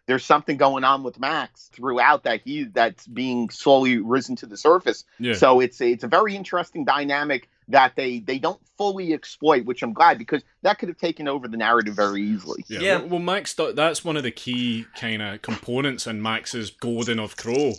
there's something going on with Max throughout that's being slowly risen to the surface. Yeah. So it's a very interesting dynamic that they don't fully exploit, which I'm glad, because that could have taken over the narrative very easily. Yeah, yeah. Well, Max, that's one of the key kind of components in Max's goading of Crow.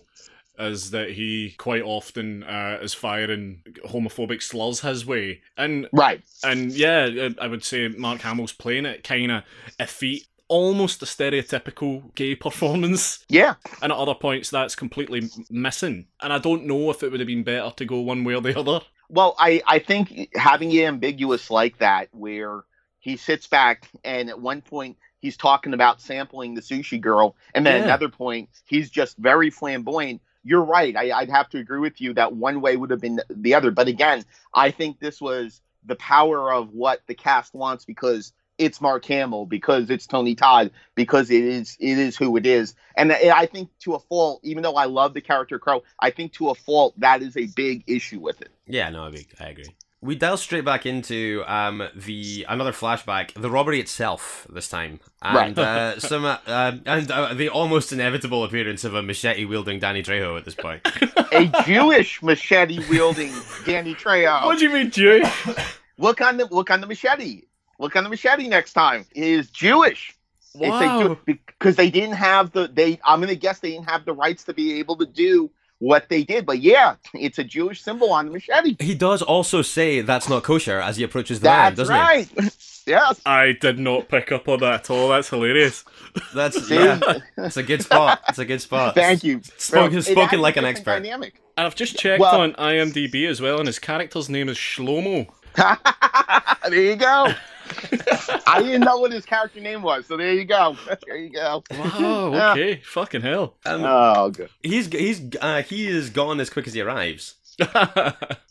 is that he quite often is firing homophobic slurs his way. And, right. And yeah, I would say Mark Hamill's playing it kind of effete. Almost a stereotypical gay performance. Yeah. And at other points, that's completely missing. And I don't know if it would have been better to go one way or the other. Well, I think having it ambiguous like that, where he sits back and at one point he's talking about sampling the Sushi Girl, and then another point he's just very flamboyant. You're right. I'd have to agree with you that one way would have been the other. But again, I think this was the power of what the cast wants, because it's Mark Hamill, because it's Tony Todd, because it is who it is. And I think to a fault, even though I love the character Crow, I think to a fault that is a big issue with it. Yeah, no, I agree. We delve straight back into another flashback, the robbery itself this time, and right. The almost inevitable appearance of a machete wielding Danny Trejo at this point. A Jewish machete wielding Danny Trejo. What do you mean Jewish? Look on the machete. Look on the machete next time. It is Jewish. Wow. Because they didn't have I'm going to guess they didn't have the rights to be able to do what they did. But yeah, it's a Jewish symbol on the machete. He does also say that's not kosher as he approaches the man, doesn't he? That's right. Yes. I did not pick up on that at all. That's hilarious. That's yeah. It's a good spot. It's a good spot. Thank you. Spoken like an expert. Dynamic. And I've just checked on IMDb as well, and his character's name is Shlomo. There you go. I didn't know what his character name was, so there you go. There you go. Wow. Okay. Yeah. Fucking hell. Good. He is gone as quick as he arrives.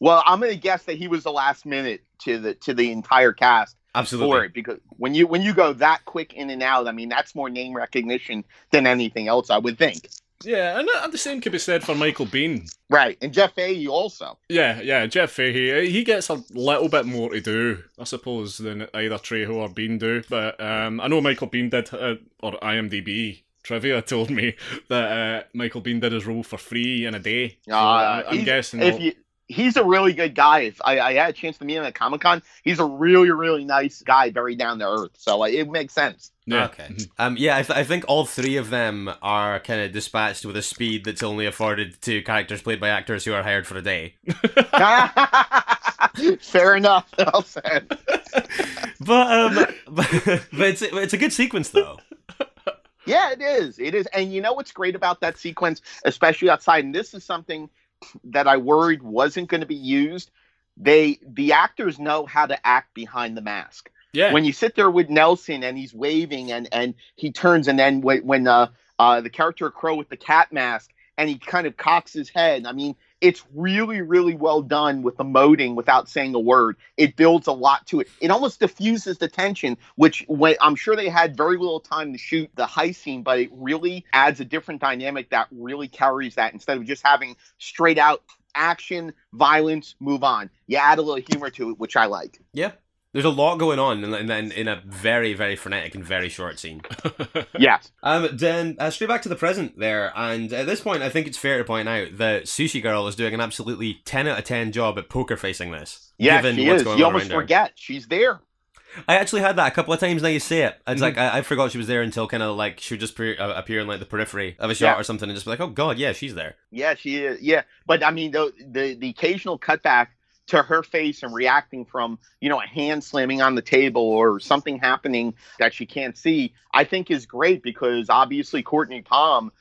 Well, I'm gonna guess that he was the last minute to the entire cast. Absolutely. For it, because when you go that quick in and out, I mean that's more name recognition than anything else, I would think. Yeah, and the same could be said for Michael Biehn. Right, and Jeff Fahey also. Yeah, Jeff Fahey, he gets a little bit more to do, I suppose, than either Trejo or Biehn do. But I know Michael Biehn did, or IMDb trivia told me that Michael Biehn did his role for free in a day. So I'm guessing... He's a really good guy. If I had a chance to meet him at Comic-Con, he's a really, really nice guy, very down to earth. So it makes sense. Yeah. Okay. I think all three of them are kind of dispatched with a speed that's only afforded to characters played by actors who are hired for a day. Fair enough. Well said. But it's a good sequence, though. Yeah, it is. It is. And you know what's great about that sequence, especially outside, and this is something that I worried wasn't going to be used. The actors know how to act behind the mask. Yeah. When you sit there with Nelson and he's waving and he turns, and then when the character Crow with the cat mask and he kind of cocks his head, I mean, it's really, really well done with emoting without saying a word. It builds a lot to it. It almost diffuses the tension, which I'm sure they had very little time to shoot the heist scene, but it really adds a different dynamic that really carries that instead of just having straight out action, violence, move on. You add a little humor to it, which I like. Yeah. There's a lot going on in a very, very frenetic and very short scene. Yeah. Then straight back to the present there. And at this point, I think it's fair to point out that Sushi Girl is doing an absolutely 10 out of 10 job at poker facing this. Yeah, given she what's is. Going you on almost forget. Her. She's there. I actually had that a couple of times now you say it. It's like, I forgot she was there until kind of like she would just appear in like the periphery of a shot or something and just be like, oh God, yeah, she's there. Yeah, she is. Yeah. But I mean, the occasional cutback to her face and reacting from, a hand slamming on the table or something happening that she can't see, I think is great because obviously Courtney Palm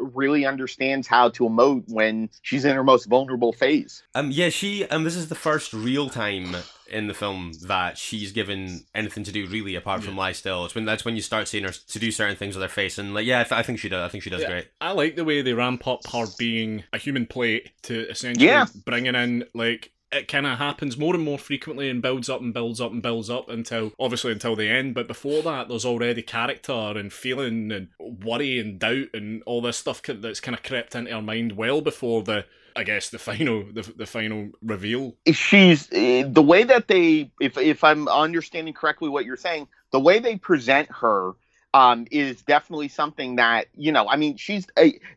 really understands how to emote when she's in her most vulnerable phase. This is the first real time in the film that she's given anything to do really apart from lie still. That's when you start seeing her to do certain things with her face, and I think she does. I think she does great. I like the way they ramp up her being a human plate to essentially bringing in like. It kind of happens more and more frequently and builds up and builds up and builds up until the end. But before that, there's already character and feeling and worry and doubt and all this stuff that's kind of crept into her mind well before the final reveal. She's the way that they, if I'm understanding correctly what you're saying, the way they present her is definitely something that she's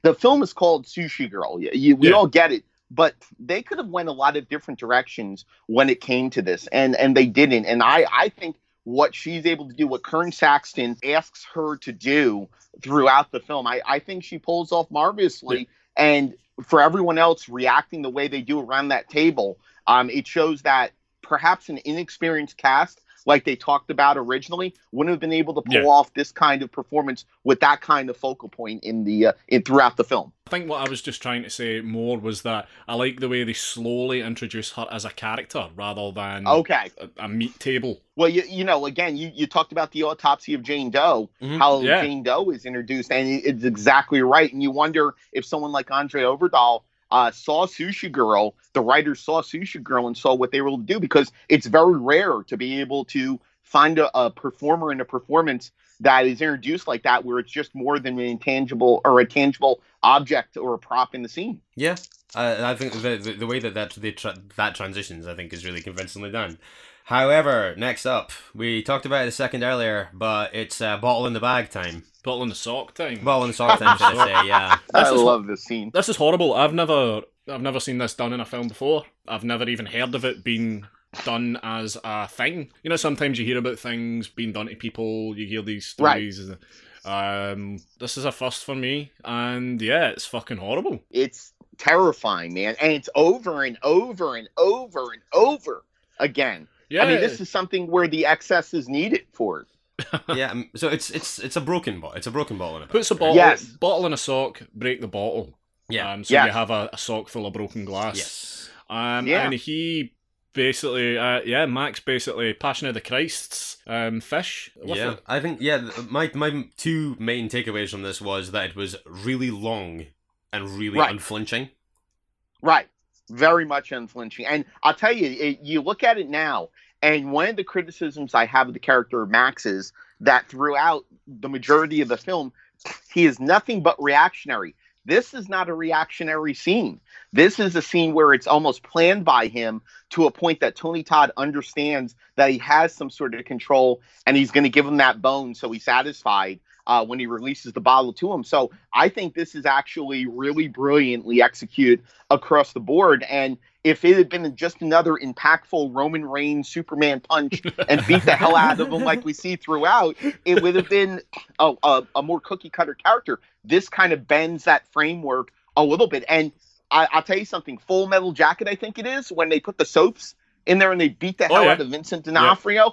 the film is called Sushi Girl. We all get it. But they could have went a lot of different directions when it came to this, and they didn't. And I think what she's able to do, what Kern Saxton asks her to do throughout the film, I think she pulls off marvelously. And for everyone else reacting the way they do around that table, it shows that perhaps an inexperienced cast, like they talked about originally, wouldn't have been able to pull off this kind of performance with that kind of focal point in the throughout the film. I think what I was just trying to say more was that I like the way they slowly introduce her as a character rather than a meat table. Well, you know, again, you talked about The Autopsy of Jane Doe, how Jane Doe is introduced, and it's exactly right. And you wonder if someone like Andre Overdahl saw Sushi Girl, the writers saw Sushi Girl and saw what they were able to do, because it's very rare to be able to find a performer in a performance that is introduced like that, where it's just more than an intangible or a tangible object or a prop in the scene. Yeah, I think the way that transitions, I think, is really convincingly done. However, next up, we talked about it a second earlier, but it's bottle in the bag time. Bottle in the sock time. Bottle in the sock time, should I say, yeah. I love this scene. This is horrible. I've never seen this done in a film before. I've never even heard of it being done as a thing. You know, sometimes you hear about things being done to people, you hear these stories. Right. This is a first for me, and yeah, it's fucking horrible. It's terrifying, man, and it's over and over and over and over again. Yeah. I mean, this is something where the excess is needed for it. Yeah, so it's a broken bottle. It's a broken bottle in a bag. Puts a bottle, bottle in a sock, break the bottle. Yeah. You have a sock full of broken glass. Yes. And he basically, Max basically Passion of the Christ's fish. It. I think my two main takeaways from this was that it was really long and really unflinching. Right. Very much unflinching. And I'll tell you, you look at it now, and one of the criticisms I have of the character of Max is that throughout the majority of the film, he is nothing but reactionary. This is not a reactionary scene. This is a scene where it's almost planned by him to a point that Tony Todd understands that he has some sort of control, and he's going to give him that bone so he's satisfied when he releases the bottle to him. So I think this is actually really brilliantly executed across the board. And if it had been just another impactful Roman Reigns Superman punch and beat the hell out of him like we see throughout, it would have been a more cookie cutter character. This kind of bends that framework a little bit. And I'll tell you something, Full Metal Jacket, I think it is, when they put the soaps in there and they beat the hell out of Vincent D'Onofrio. Yeah.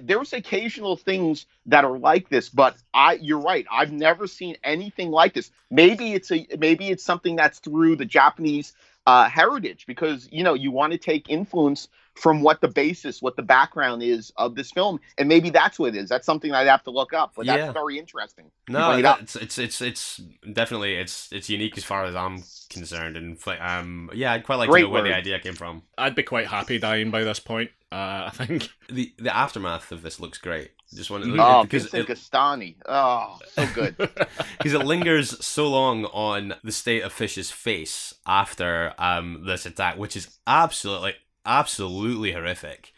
There's occasional things that are like this, but you're right. I've never seen anything like this. Maybe it's something that's through the Japanese heritage, because you want to take influence from what the background is of this film, and maybe that's what it is. That's something I'd have to look up, but that's very interesting. No, it's definitely it's unique as far as I'm concerned, and I'd quite like to know where the idea came from. I'd be quite happy dying by this point. I think the aftermath of this looks great. Just wanted to because Gastani. Oh, so good. Because it lingers so long on the state of Fish's face after this attack, which is absolutely horrific.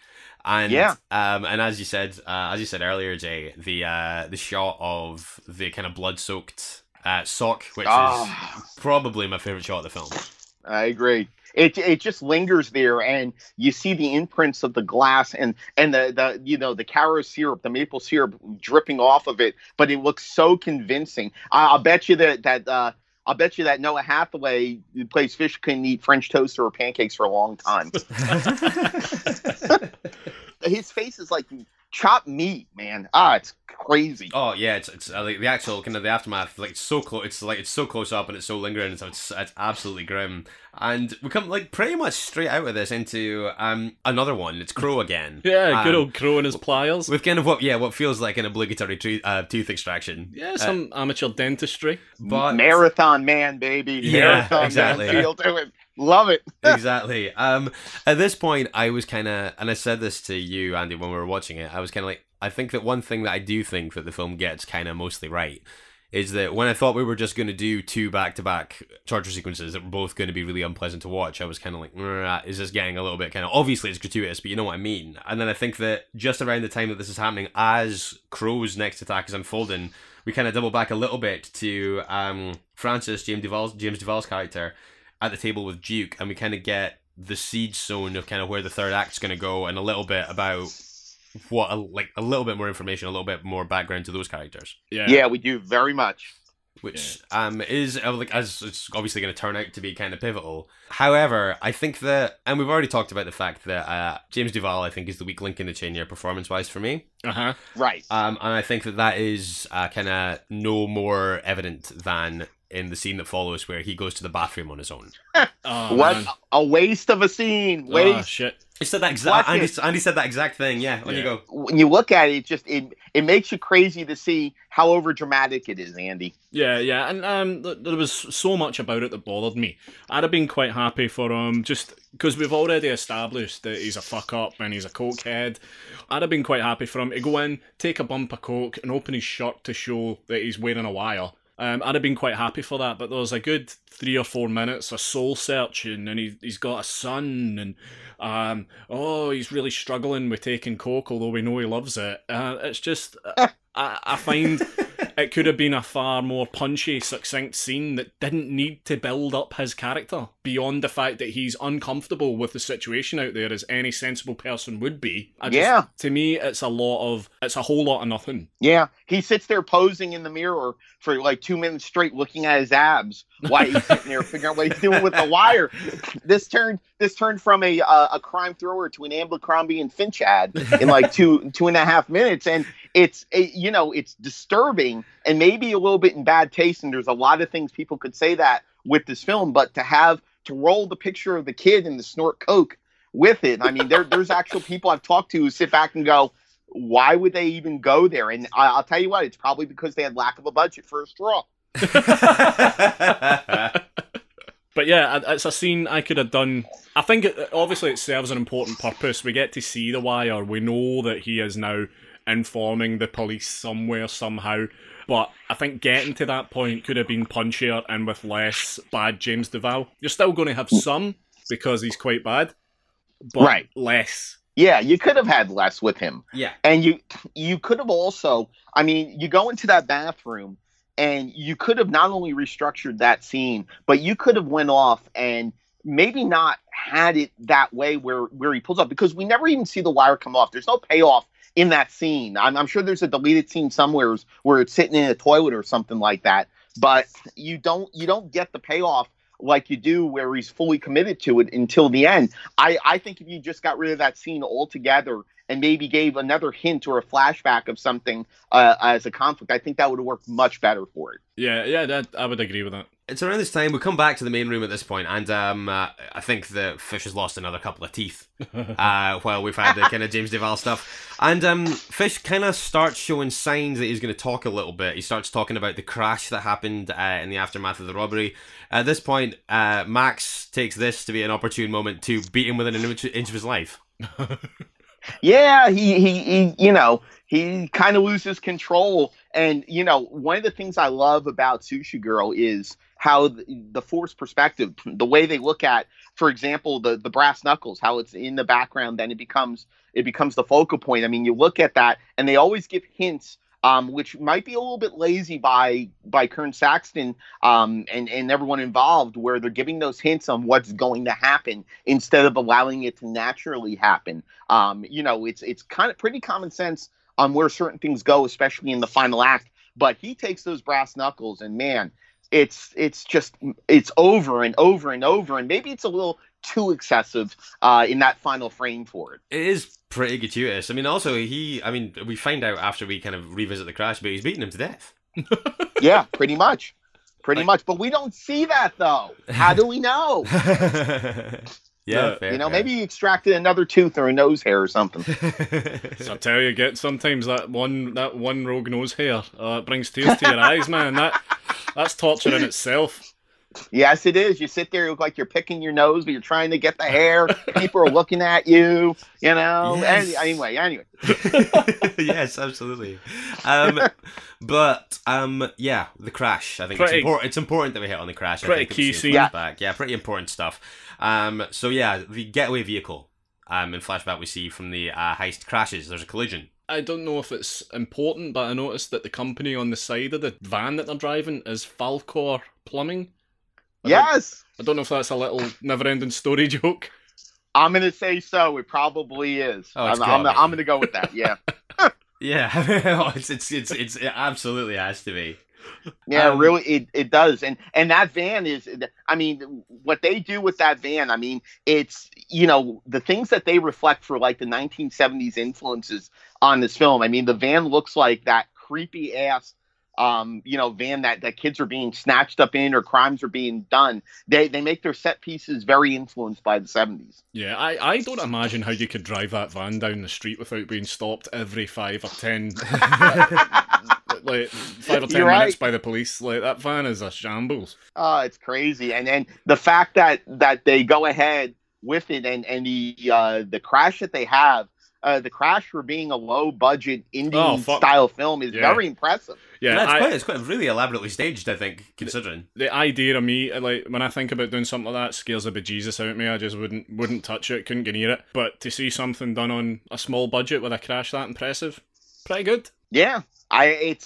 And and as you said earlier, Jay, the shot of the kind of blood soaked sock, which is probably my favorite shot of the film. I agree. It just lingers there, and you see the imprints of the glass and the caro syrup, the maple syrup dripping off of it, but it looks so convincing. I'll bet you that Noah Hathaway, who plays Fish, couldn't eat French toast or pancakes for a long time. His face is like chopped meat, man. It's crazy. Oh yeah, it's like the actual kind of the aftermath, like it's so close. It's like it's so close up and it's so lingering. So it's absolutely grim. And we come like pretty much straight out of this into another one. It's Crow again. Yeah, good old Crow and his pliers. With kind of what feels like an obligatory tooth extraction. Yeah, some amateur dentistry. But marathon man, baby. Yeah, marathon exactly. Man, feel to it. Love it. Exactly. At this point, I was kind of, and I said this to you, Andy, when we were watching it, I was kind of like, I think that one thing that I do think that the film gets kind of mostly right is that when I thought we were just going to do two back-to-back torture sequences that were both going to be really unpleasant to watch, I was kind of like, is this getting a little bit kind of, obviously it's gratuitous, but you know what I mean. And then I think that just around the time that this is happening, as Crow's next attack is unfolding, we kind of double back a little bit to Francis, James Duval's character, at the table with Duke, and we kind of get the seed sown of kind of where the third act's going to go, and a little bit about what, like a little bit more information, a little bit more background to those characters. Yeah, we do very much. which is like, as it's obviously going to turn out to be kind of pivotal. However, I think that, and we've already talked about the fact that James Duval, I think, is the weak link in the chain here, performance-wise, for me. Right. And I think that that is kind of no more evident than in the scene that follows, where he goes to the bathroom on his own. A waste of a scene! Oh, shit. He said that exact. Andy said that exact thing. Yeah, on you go. When you look at it, it just it makes you crazy to see how overdramatic it is, Andy. Yeah, yeah, and there was so much about it that bothered me. I'd have been quite happy for him, just because we've already established that he's a fuck up and he's a cokehead. I'd have been quite happy for him to go in, take a bump of coke, and open his shirt to show that he's wearing a wire. I'd have been quite happy for that, but there was a good 3 or 4 minutes of soul searching, and he's got a son, and he's really struggling with taking coke, although we know he loves it. It's just, I find it could have been a far more punchy, succinct scene that didn't need to build up his character beyond the fact that he's uncomfortable with the situation out there, as any sensible person would be. To me, it's a whole lot of nothing. Yeah, he sits there posing in the mirror for like 2 minutes straight, looking at his abs while he's sitting there figuring out what he's doing with the wire. This turned from a crime thriller to an Abercrombie and Finch ad in like two and a half minutes, and it's disturbing and maybe a little bit in bad taste. And there's a lot of things people could say that with this film, but to roll the picture of the kid and the snort coke with it, I mean, there's actual people I've talked to who sit back and go, why would they even go there? And I'll tell you what, it's probably because they had lack of a budget for a straw. But yeah, it's a scene I could have done. I think obviously it serves an important purpose. We get to see the wire. We know that he is now informing the police somewhere, somehow. But I think getting to that point could have been punchier and with less bad James Duval. You're still going to have some, because he's quite bad, but less. Yeah, you could have had less with him. Yeah. And you could have also, I mean, you go into that bathroom and you could have not only restructured that scene, but you could have went off and maybe not had it that way where he pulls up, because we never even see the wire come off. There's no payoff in that scene. I'm sure there's a deleted scene somewhere where it's sitting in a toilet or something like that, but you don't get the payoff like you do where he's fully committed to it until the end. I think if you just got rid of that scene altogether and maybe gave another hint or a flashback of something as a conflict, I think that would have worked much better for it. Yeah, I would agree with that. It's around this time, we come back to the main room at this point, and I think the fish has lost another couple of teeth while we've had the kind of James Duval stuff. And Fish kind of starts showing signs that he's going to talk a little bit. He starts talking about the crash that happened in the aftermath of the robbery. At this point, Max takes this to be an opportune moment to beat him within an inch of his life. Yeah, he kind of loses control. And, you know, one of the things I love about Sushi Girl is how the forced perspective, the way they look at, for example, the brass knuckles, how it's in the background, then it becomes the focal point. I mean, you look at that and they always give hints, which might be a little bit lazy by Kern Saxton and everyone involved, where they're giving those hints on what's going to happen instead of allowing it to naturally happen. You know, it's kind of pretty common sense on where certain things go, especially in the final act. But he takes those brass knuckles, and man, it's just, it's over and over and over, and maybe it's a little too excessive in that final frame for it. It is pretty gratuitous. I mean, also we find out after we kind of revisit the crash, but he's beating him to death. Yeah, pretty much. But we don't see that though. How do we know? Yeah, fair. Maybe he extracted another tooth or a nose hair or something. So I tell you, get sometimes that one rogue nose hair brings tears to your eyes, man. That's torture in itself. Yes, it is. You sit there, you look like you're picking your nose, but you're trying to get the hair. People are looking at you, you know. Yes. Anyway. Yes, absolutely. But the crash. I think it's important. It's important that we hit on the crash. Pretty key scene. Yeah, pretty important stuff. The getaway vehicle. In flashback, we see from the heist crashes. There's a collision. I don't know if it's important, but I noticed that the company on the side of the van that they're driving is Falcor Plumbing. Yes! I don't know if that's a little never-ending story joke. I'm going to say so. It probably is. Oh, I'm going to go with that, yeah. Yeah. It absolutely has to be. Yeah, really, it does. And that van is, I mean, what they do with that van, I mean, it's, you know, the things that they reflect for like the 1970s influences on this film. I mean, the van looks like that creepy ass, you know, van that kids are being snatched up in or crimes are being done. They make their set pieces very influenced by the 70s. Yeah, I don't imagine how you could drive that van down the street without being stopped every 5 or 10 like 5 or 10 right. minutes by the police. Like, that van is a shambles. Oh, it's crazy. And then the fact that they go ahead with it and the crash that they have, the crash for being a low-budget indie-style film is very impressive. Yeah, yeah, it's quite really elaborately staged, I think, considering. The idea of me, like, when I think about doing something like that, scares the bejesus out of me. I just wouldn't touch it, couldn't get near it. But to see something done on a small budget with a crash that impressive, pretty good. Yeah,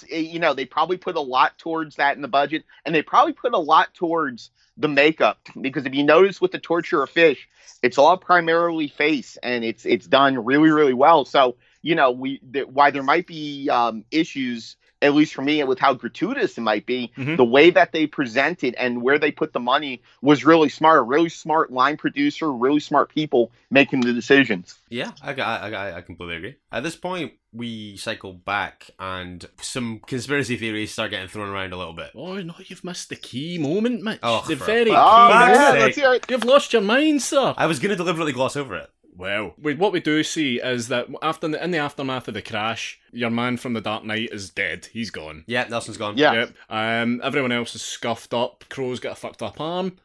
you know, they probably put a lot towards that in the budget, and they probably put a lot towards the makeup, because if you notice with the torture of fish, it's all primarily face, and it's done really, really well. So, you know, why there might be issues, at least for me, with how gratuitous it might be, mm-hmm. the way that they presented and where they put the money was really smart. A really smart line producer, really smart people making the decisions. Yeah, I completely agree. At this point, we cycle back and some conspiracy theories start getting thrown around a little bit. Oh, no, you've missed the key moment, Mitch. Oh, the very key moment. Yeah, you've lost your mind, sir. I was going to deliberately gloss over it. Well, what we do see is that in the aftermath of the crash, your man from The Dark Knight is dead. He's gone. Yeah, Nelson's gone. Yeah. Yep. Everyone else is scuffed up. Crow's got a fucked up arm.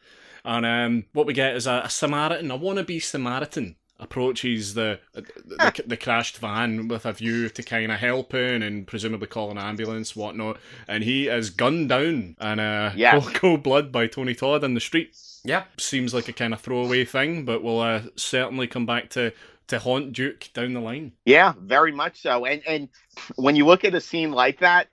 And what we get is a wannabe Samaritan approaches the crashed van with a view to kind of helping and presumably call an ambulance, whatnot, and he is gunned down and cold blood by Tony Todd in the street. Yeah, seems like a kind of throwaway thing, but will certainly come back to haunt Duke down the line. Yeah, very much so. And when you look at a scene like that,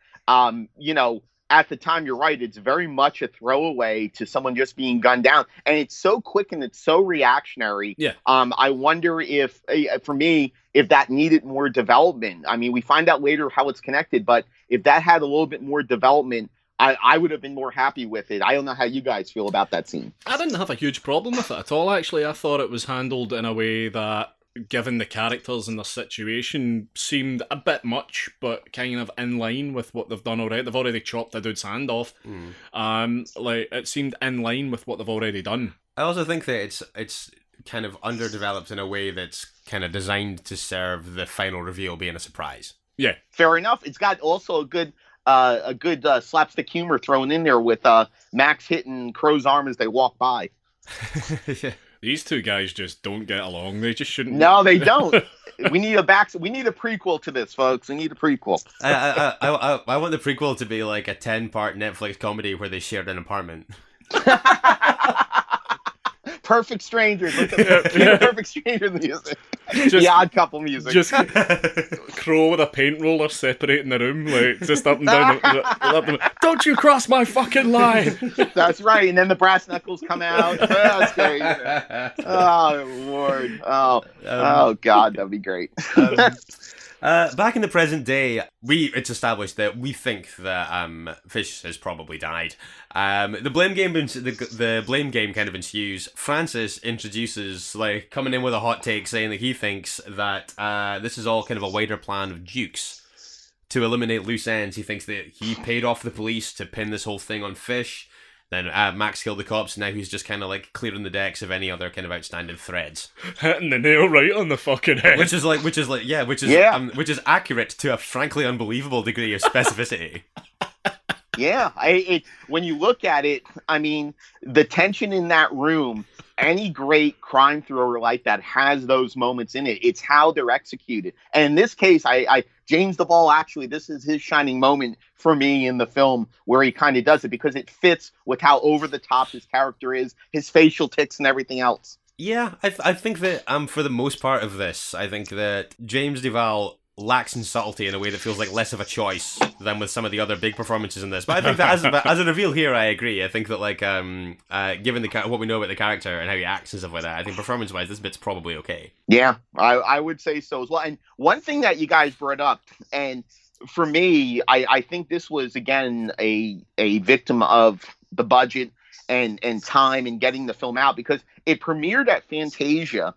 you know, at the time, you're right, it's very much a throwaway to someone just being gunned down. And it's so quick and it's so reactionary. Yeah. I wonder if, for me, if that needed more development. I mean, we find out later how it's connected, but if that had a little bit more development, I would have been more happy with it. I don't know how you guys feel about that scene. I didn't have a huge problem with it at all, actually. I thought it was handled in a way that, given the characters and their situation, seemed a bit much, but kind of in line with what they've done already. They've already chopped a dude's hand off. Mm. Like, it seemed in line with what they've already done. I also think that it's kind of underdeveloped in a way that's kind of designed to serve the final reveal being a surprise. Yeah, fair enough. It's got also a good slapstick humor thrown in there with Max hitting Crow's arm as they walk by. Yeah. These two guys just don't get along. They just shouldn't. No, they don't. We need a prequel to this, folks. We need a prequel. I want the prequel to be like a 10-part Netflix comedy where they shared an apartment. Perfect Strangers. Perfect Strangers music. The Odd Couple music. Just Crow with a paint roller separating the room, like just up and down. Don't you cross my fucking line. That's right. And then the brass knuckles come out. That's great. Oh, Lord. Oh, God, that'd be great. Back in the present day, it's established that we think that Fish has probably died. The blame game kind of ensues. Francis introduces, like, coming in with a hot take, saying that he thinks that this is all kind of a wider plan of Duke's to eliminate loose ends. He thinks that he paid off the police to pin this whole thing on Fish. Then Max killed the cops, now he's just kind of like clearing the decks of any other kind of outstanding threads. Hitting the nail right on the fucking head. Which is accurate to a frankly unbelievable degree of specificity. Yeah, when you look at it, I mean, the tension in that room, any great crime thriller like that has those moments in it. It's how they're executed. And in this case, James Duval, actually, this is his shining moment for me in the film where he kind of does it because it fits with how over the top his character is, his facial tics and everything else. Yeah, I think that for the most part of this, I think that James Duval lacks in subtlety in a way that feels like less of a choice than with some of the other big performances in this. But I think that as a reveal here, I agree. I think that, like, given what we know about the character and how he acts and stuff like that, I think performance-wise, this bit's probably okay. Yeah, I would say so as well. And one thing that you guys brought up, and for me, I think this was, again, a victim of the budget and time and getting the film out, because it premiered at Fantasia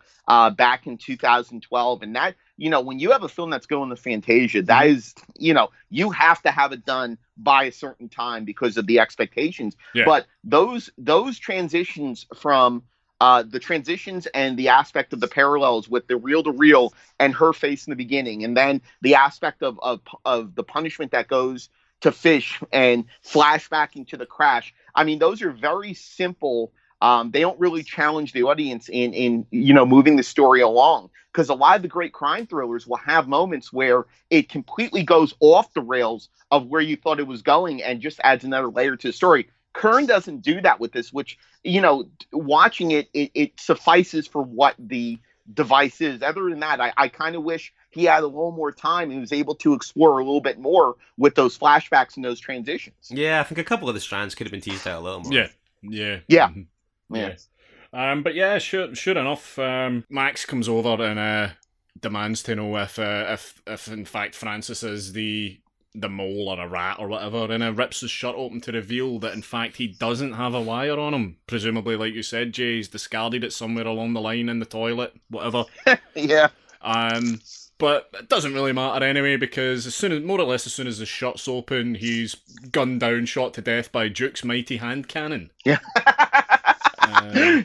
back in 2012. And that, you know, when you have a film that's going to Fantasia, that is, you know, you have to have it done by a certain time because of the expectations. Yeah. But those transitions from the transitions and the aspect of the parallels with the reel-to-reel and her face in the beginning, and then the aspect of the punishment that goes to Fish and flashbacking to the crash. I mean, those are very simple. They don't really challenge the audience in you know, moving the story along, because a lot of the great crime thrillers will have moments where it completely goes off the rails of where you thought it was going and just adds another layer to the story. Kern doesn't do that with this, which, you know, watching it, it suffices for what the device is. Other than that, I kind of wish he had a little more time and was able to explore a little bit more with those flashbacks and those transitions. Yeah, I think a couple of the strands could have been teased out a little more. Yeah. But yeah, sure enough, Max comes over and demands to know if in fact Francis is the mole or a rat or whatever, and rips his shirt open to reveal that in fact he doesn't have a wire on him. Presumably, like you said, Jay, he's discarded it somewhere along the line in the toilet, whatever. Yeah. But it doesn't really matter anyway, because as soon as the shirt's open, he's gunned down, shot to death by Duke's mighty hand cannon. Yeah.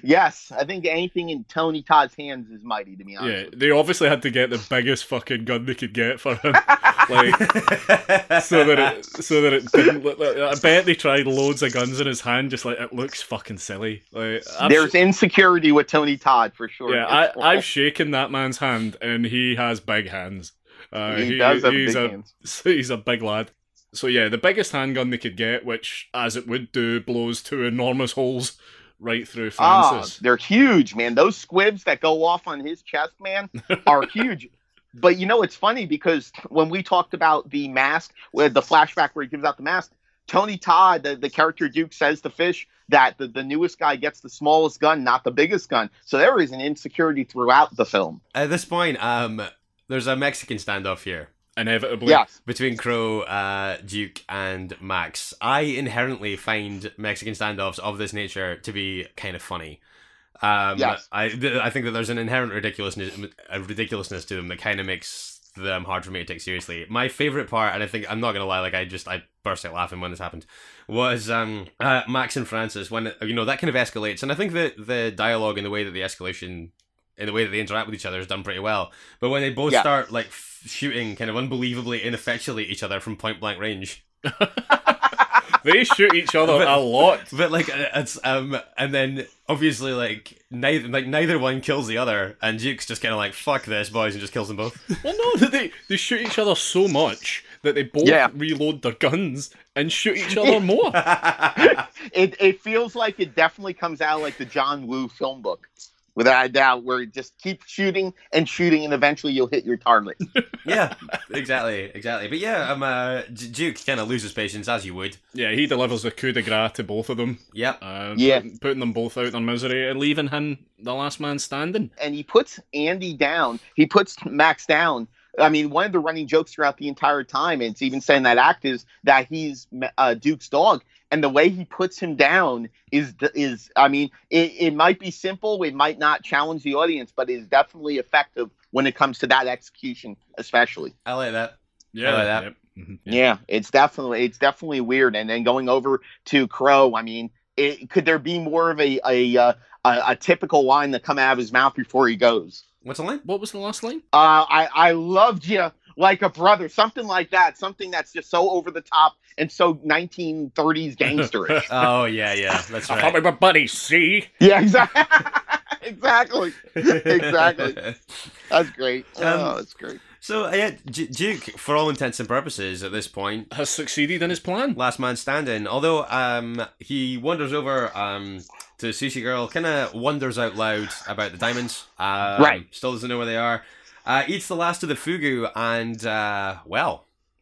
Yes, I think anything in Tony Todd's hands is mighty, to be honest. Yeah, they obviously had to get the biggest fucking gun they could get for him, like, so that it didn't look. Like, I bet they tried loads of guns in his hand, just like it looks fucking silly. Like, there's insecurity with Tony Todd for sure. Yeah, I've shaken that man's hand, and he has big hands. He does have big hands. He's a big lad. So yeah, the biggest handgun they could get, which, as it would do, blows two enormous holes right through Francis. They're huge, man. Those squibs that go off on his chest, man, are huge. But you know, it's funny because when we talked about the mask, the flashback where he gives out the mask, Tony Todd, the character Duke, says to Fish that the newest guy gets the smallest gun, not the biggest gun. So there is an insecurity throughout the film. At this point, there's a Mexican standoff here, inevitably, yes, between Crow, Duke, and Max. I inherently find Mexican standoffs of this nature to be kind of funny. Yes. I think that there's an inherent ridiculousness to them that kind of makes them hard for me to take seriously. My favorite part, and I think I'm not gonna lie, like I burst out laughing when this happened, was Max and Francis, when you know that kind of escalates, and I think that the dialogue and the way that the escalation, in the way that they interact with each other, is done pretty well. But when they both start like shooting kind of unbelievably ineffectually at each other from point blank range, they shoot each other a lot. But like it's and then obviously like neither one kills the other, and Duke's just kind of like, fuck this, boys, and just kills them both. Well, no, they shoot each other so much that they both reload their guns and shoot each other more. It feels like it definitely comes out like the John Woo film book. Without a doubt, where you just keep shooting, and eventually you'll hit your target. Yeah, exactly. But yeah, Duke kind of loses patience, as you would. Yeah, he delivers a coup de grace to both of them. Yep. Putting them both out of their misery and leaving him the last man standing. And he puts Andy down. He puts Max down. I mean, one of the running jokes throughout the entire time, and it's even saying that act, is that he's Duke's dog. And the way he puts him down is I mean, it might be simple, it might not challenge the audience, but it is definitely effective when it comes to that execution, especially. I like that. Yeah, it's definitely weird. And then going over to Crow, I mean, could there be more of a typical line that come out of his mouth before he goes? What's the line? What was the last line? I loved you like a brother, something like that, something that's just so over the top and so 1930s gangsterish. Oh yeah, that's right. I thought we were buddies, see? Yeah, exactly. That's great. That's great. So yeah, Duke, for all intents and purposes, at this point, has succeeded in his plan. Last man standing. Although he wanders over to Sushi Girl, kind of wonders out loud about the diamonds. Right. Still doesn't know where they are. Eats the last of the Fugu, and,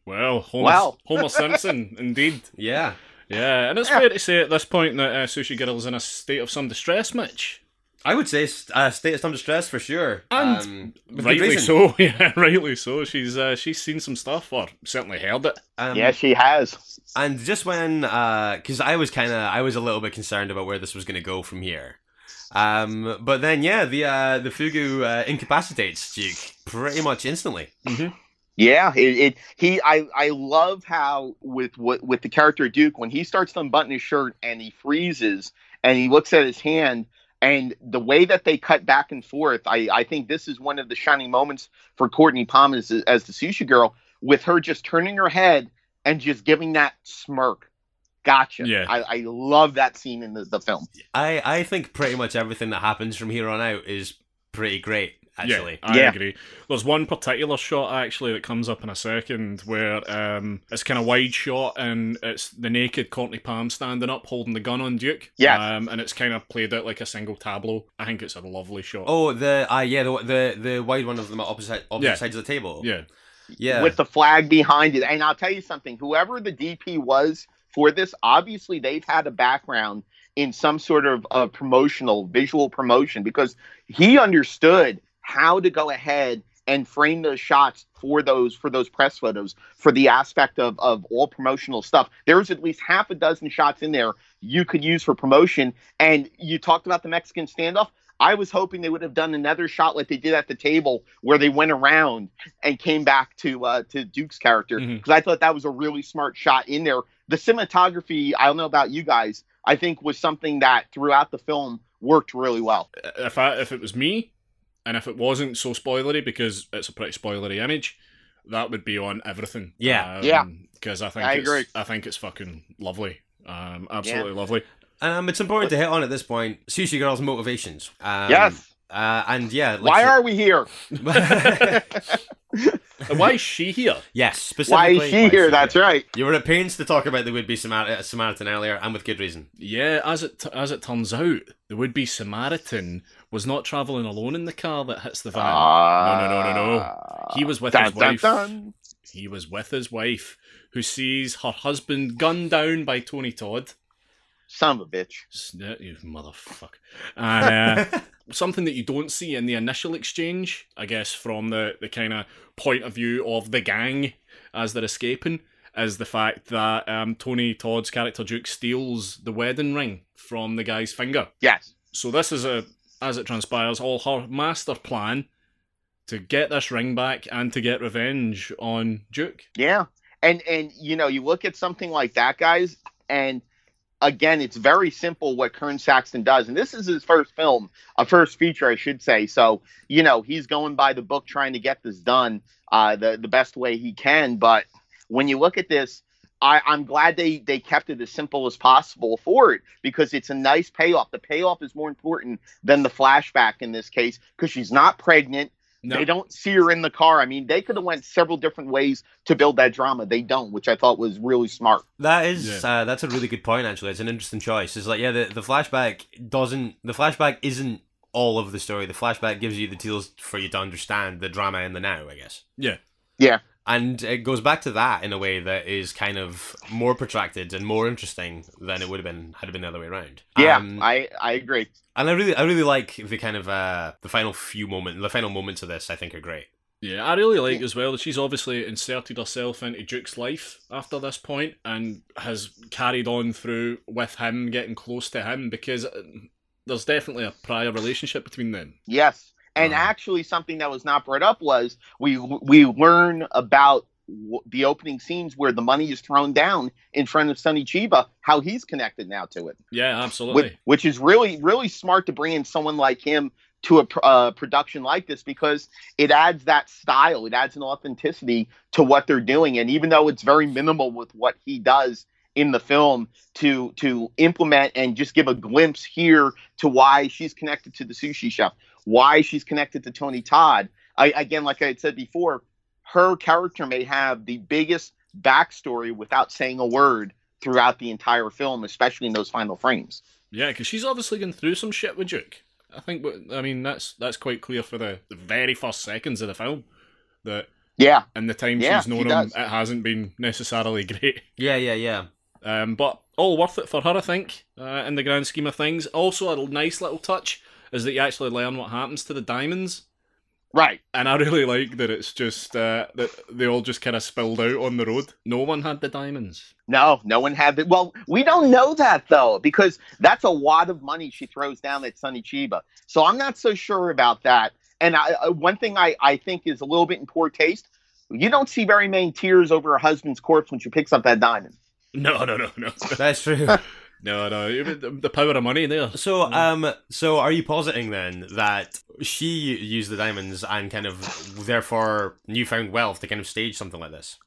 Homer Simpson, indeed. Yeah. And it's fair to say at this point that Sushi Girl's in a state of some distress, Mitch. I would say State of Some Distress for sure, and rightly so. Yeah, rightly so. She's seen some stuff, or certainly heard it. Yeah, she has. And just when, because I was a little bit concerned about where this was going to go from here. But then, yeah, the Fugu incapacitates Duke pretty much instantly. Mm-hmm. Yeah, I love how with the character Duke, when he starts to unbutton his shirt and he freezes and he looks at his hand. And the way that they cut back and forth, I think this is one of the shining moments for Courtney Palm as the Sushi Girl, with her just turning her head and just giving that smirk. Gotcha. Yeah. I love that scene in the film. I think pretty much everything that happens from here on out is pretty great, actually. Yeah, I agree. There's one particular shot, actually, that comes up in a second where it's kind of wide shot and it's the naked Courtney Palm standing up holding the gun on Duke. Yeah. And it's kind of played out like a single tableau. I think it's a lovely shot. Oh, the wide one of them at opposite sides of the table. Yeah. Yeah. With the flag behind it. And I'll tell you something, whoever the DP was for this, obviously they've had a background in some sort of visual promotion, because he understood how to go ahead and frame those shots for those press photos, for the aspect of all promotional stuff. There was at least half a dozen shots in there you could use for promotion. And you talked about the Mexican standoff. I was hoping they would have done another shot like they did at the table, where they went around and came back to Duke's character, because I thought that was a really smart shot in there. The cinematography, I don't know about you guys, I think was something that throughout the film worked really well. If it was me, and if it wasn't so spoilery, because it's a pretty spoilery image, that would be on everything. Yeah, yeah. Because I think it's fucking lovely. Absolutely lovely. And it's important to hit on at this point Sushi Girl's motivations. Yes. And yeah, like, why are we here? Why is she here? Yes, specifically. Why is she here? That's right. You were at pains to talk about the would-be Samaritan earlier, and with good reason. Yeah, as it turns out, the would-be Samaritan was not traveling alone in the car that hits the van. No. He was with his wife. He was with his wife, who sees her husband gunned down by Tony Todd. Son of a bitch. You motherfucker. Something that you don't see in the initial exchange, I guess, from the kind of point of view of the gang as they're escaping, is the fact that Tony Todd's character Duke steals the wedding ring from the guy's finger. Yes. So this is, as it transpires, all her master plan to get this ring back and to get revenge on Duke. Yeah. And you know, you look at something like that, guys, and again, it's very simple what Kern Saxton does. And this is his first film, a first feature, I should say. So, you know, he's going by the book, trying to get this done the best way he can. But when you look at this, I'm glad they kept it as simple as possible for it, because it's a nice payoff. The payoff is more important than the flashback in this case, because she's not pregnant. No. They don't see her in the car. I mean, they could have went several different ways to build that drama. They don't, which I thought was really smart. That's a really good point, actually. It's an interesting choice. It's like, yeah, the flashback isn't all of the story. The flashback gives you the tools for you to understand the drama in the now, I guess. Yeah. Yeah. And it goes back to that in a way that is kind of more protracted and more interesting than it would have been had it been the other way around. Yeah, I agree. And I really like the kind of the final moments of this, I think, are great. Yeah, I really like as well that she's obviously inserted herself into Duke's life after this point and has carried on through with him, getting close to him, because there's definitely a prior relationship between them. Yes. And actually, something that was not brought up was we learn about the opening scenes where the money is thrown down in front of Sonny Chiba, how he's connected now to it. Yeah, absolutely. Which is really, really smart to bring in someone like him to a production like this, because it adds that style. It adds an authenticity to what they're doing. And even though it's very minimal with what he does in the film, to implement and just give a glimpse here to why she's connected to the sushi chef, why she's connected to Tony Todd. Again, like I had said before, her character may have the biggest backstory without saying a word throughout the entire film, especially in those final frames. Yeah, because she's obviously gone through some shit with Duke. I mean, that's quite clear for the very first seconds of the film. In the time she's known him, it hasn't been necessarily great. Yeah. But all worth it for her, I think, in the grand scheme of things. Also, a nice little touch is that you actually learn what happens to the diamonds. Right. And I really like that it's just, that they all just kind of spilled out on the road. No one had the diamonds. No, no one had it. Well, we don't know that, though, because that's a wad of money she throws down at Sonny Chiba. So I'm not so sure about that. And one thing I think is a little bit in poor taste, you don't see very many tears over her husband's corpse when she picks up that diamond. No. That's true. No, the power of money there. So are you positing then that she used the diamonds and kind of therefore newfound wealth to kind of stage something like this?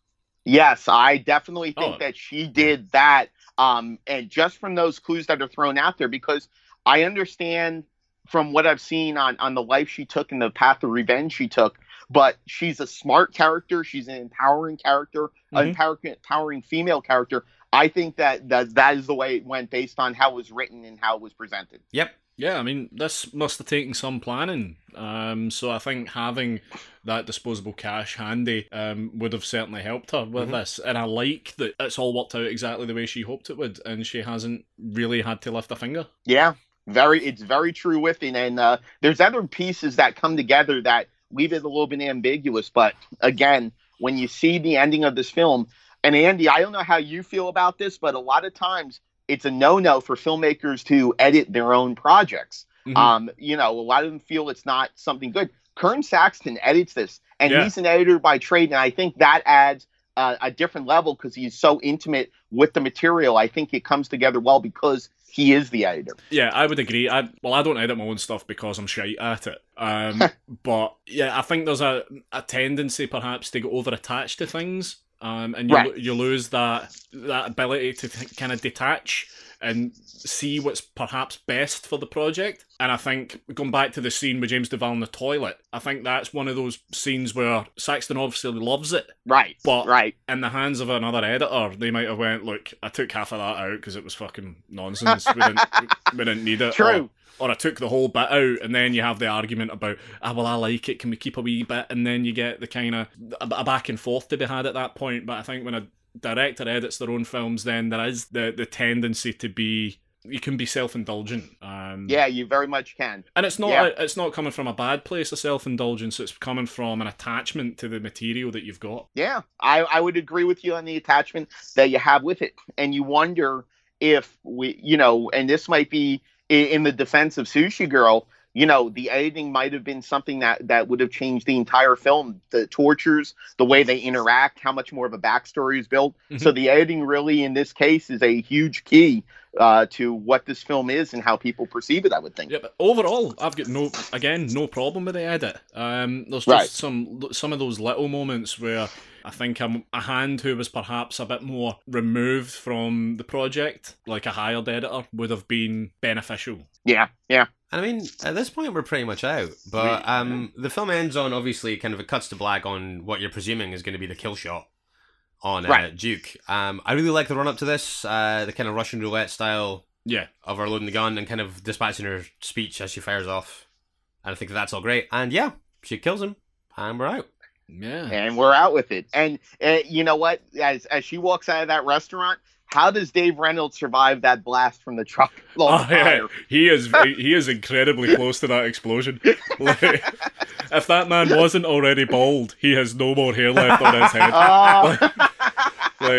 Yes, I definitely think that she did that. And just from those clues that are thrown out there, because I understand from what I've seen on the life she took and the path of revenge she took, but she's a smart character. She's an empowering character, empowering female character. I think that is the way it went based on how it was written and how it was presented. Yep. Yeah, I mean, this must have taken some planning. So I think having that disposable cash handy would have certainly helped her with this. And I like that it's all worked out exactly the way she hoped it would, and she hasn't really had to lift a finger. Yeah, it's very true-whiffing. And there's other pieces that come together that leave it a little bit ambiguous. But again, when you see the ending of this film... And Andy, I don't know how you feel about this, but a lot of times it's a no-no for filmmakers to edit their own projects. A lot of them feel it's not something good. Kern Saxton edits this, and he's an editor by trade, and I think that adds a different level because he's so intimate with the material. I think it comes together well because he is the editor. Yeah, I would agree. I don't edit my own stuff because I'm shite at it. But yeah, I think there's a tendency perhaps to get over-attached to things. And you lose that ability to kind of detach and see what's perhaps best for the project. And I think, going back to the scene with James Duval in the toilet, I think that's one of those scenes where Saxton obviously loves it. Right, but in the hands of another editor, they might have went, look, I took half of that out because it was fucking nonsense. We didn't need it. True. Or I took the whole bit out, and then you have the argument about, I like it, can we keep a wee bit? And then you get the kind of a back and forth to be had at that point. But I think when a director edits their own films, then there is the tendency to be, you can be self-indulgent. Yeah, you very much can. And it's not it's not coming from a bad place of self-indulgence, it's coming from an attachment to the material that you've got. Yeah, I would agree with you on the attachment that you have with it. And you wonder if we, and this might be, in the defense of Sushi Girl, the editing might have been something that would have changed the entire film. The tortures, the way they interact, how much more of a backstory is built. So the editing really, in this case, is a huge key to what this film is and how people perceive it, I would think. Yeah, but overall, I've got no problem with the edit. There's just some of those little moments where I think I'm a hand who was perhaps a bit more removed from the project, like a hired editor, would have been beneficial. Yeah. I mean, at this point, we're pretty much out. But the film ends on, obviously, kind of it cuts to black on what you're presuming is going to be the kill shot on Duke. I really like the run-up to this, the kind of Russian roulette style of her loading the gun and kind of dispatching her speech as she fires off. And I think that's all great. And yeah, she kills him, and we're out. Yeah, and we're out with it. And you know what? As she walks out of that restaurant, how does Dave Reynolds survive that blast from the truck? He is incredibly close to that explosion. Like, if that man wasn't already bald, he has no more hair left on his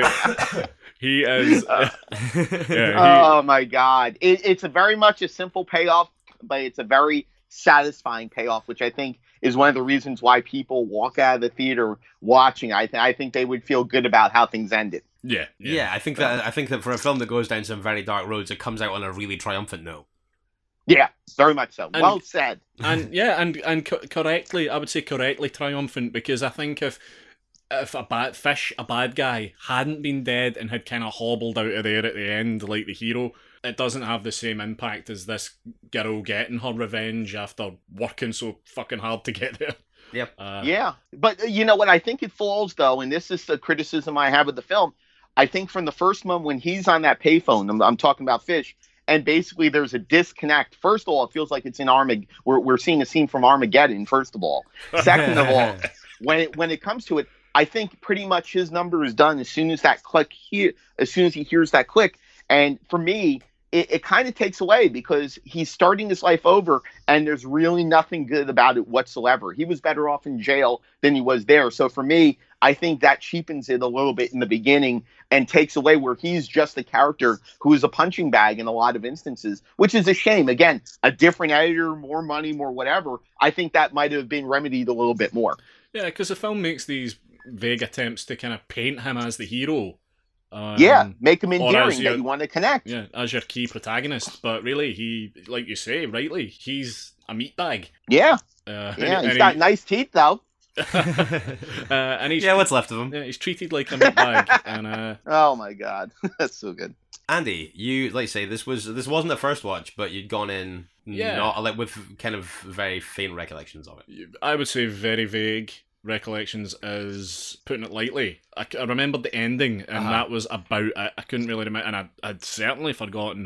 head. He is. Oh my God! It's a very much a simple payoff, but it's a very satisfying payoff, which I think is one of the reasons why people walk out of the theater watching. I think they would feel good about how things ended. Yeah. I think that for a film that goes down some very dark roads, it comes out on a really triumphant note. Yeah, very much so. And, well said. And correctly, I would say correctly triumphant, because I think if a bad guy, hadn't been dead and had kind of hobbled out of there at the end like the hero, it doesn't have the same impact as this girl getting her revenge after working so fucking hard to get there. Yep. But you know what? I think it falls, though, and this is the criticism I have of the film. I think from the first moment when he's on that payphone, I'm talking about Fish, and basically there's a disconnect. First of all, it feels like it's in Armageddon. We're seeing a scene from Armageddon, first of all. Second of all, when it comes to it, I think pretty much his number is done as soon as he hears that click. And for me, it kind of takes away because he's starting his life over and there's really nothing good about it whatsoever. He was better off in jail than he was there. So for me, I think that cheapens it a little bit in the beginning and takes away where he's just a character who is a punching bag in a lot of instances, which is a shame. Again, a different editor, more money, more whatever. I think that might have been remedied a little bit more. Yeah, because the film makes these vague attempts to kind of paint him as the hero. Make him endearing that you want to connect. Yeah, as your key protagonist. But really, he, like you say, rightly, he's a meatbag. Yeah. He's got nice teeth, though. And he's what's left of him. Yeah, he's treated like a meatbag. And oh my god, that's so good. Andy, you like say this wasn't a first watch, but you'd gone in not like with kind of very faint recollections of it. I would say very vague recollections is putting it lightly. I remembered the ending, and that was about it. I couldn't really remember, and I'd certainly forgotten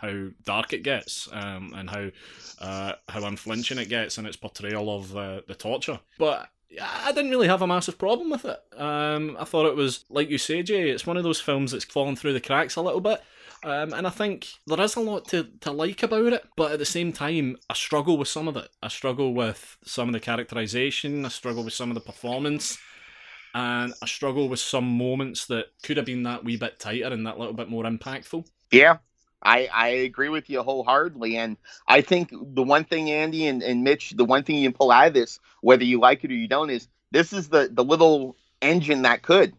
how dark it gets, and how unflinching it gets in its portrayal of the torture. But I didn't really have a massive problem with it. I thought it was, like you say, Jay, it's one of those films that's fallen through the cracks a little bit. And I think there is a lot to like about it, but at the same time, I struggle with some of it. I struggle with some of the characterization, I struggle with some of the performance, and I struggle with some moments that could have been that wee bit tighter and that little bit more impactful. Yeah, I agree with you wholeheartedly, and I think the one thing, Andy and Mitch, the one thing you can pull out of this, whether you like it or you don't, is this is the little engine that could.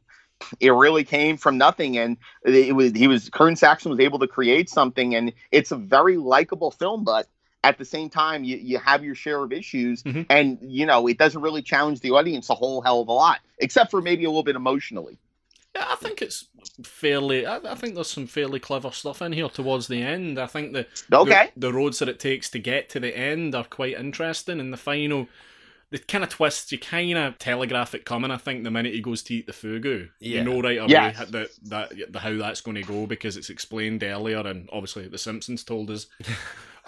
It really came from nothing, and Kern Saxton was able to create something, and it's a very likable film, but at the same time, you have your share of issues, and it doesn't really challenge the audience a whole hell of a lot, except for maybe a little bit emotionally. Yeah, I think it's fairly. I think there's some fairly clever stuff in here towards the end. I think the roads that it takes to get to the end are quite interesting, and the final. The kind of twists, you kind of telegraph it coming, I think, the minute he goes to eat the fugu. Yeah. You know right away how that's going to go, because it's explained earlier, and obviously The Simpsons told us.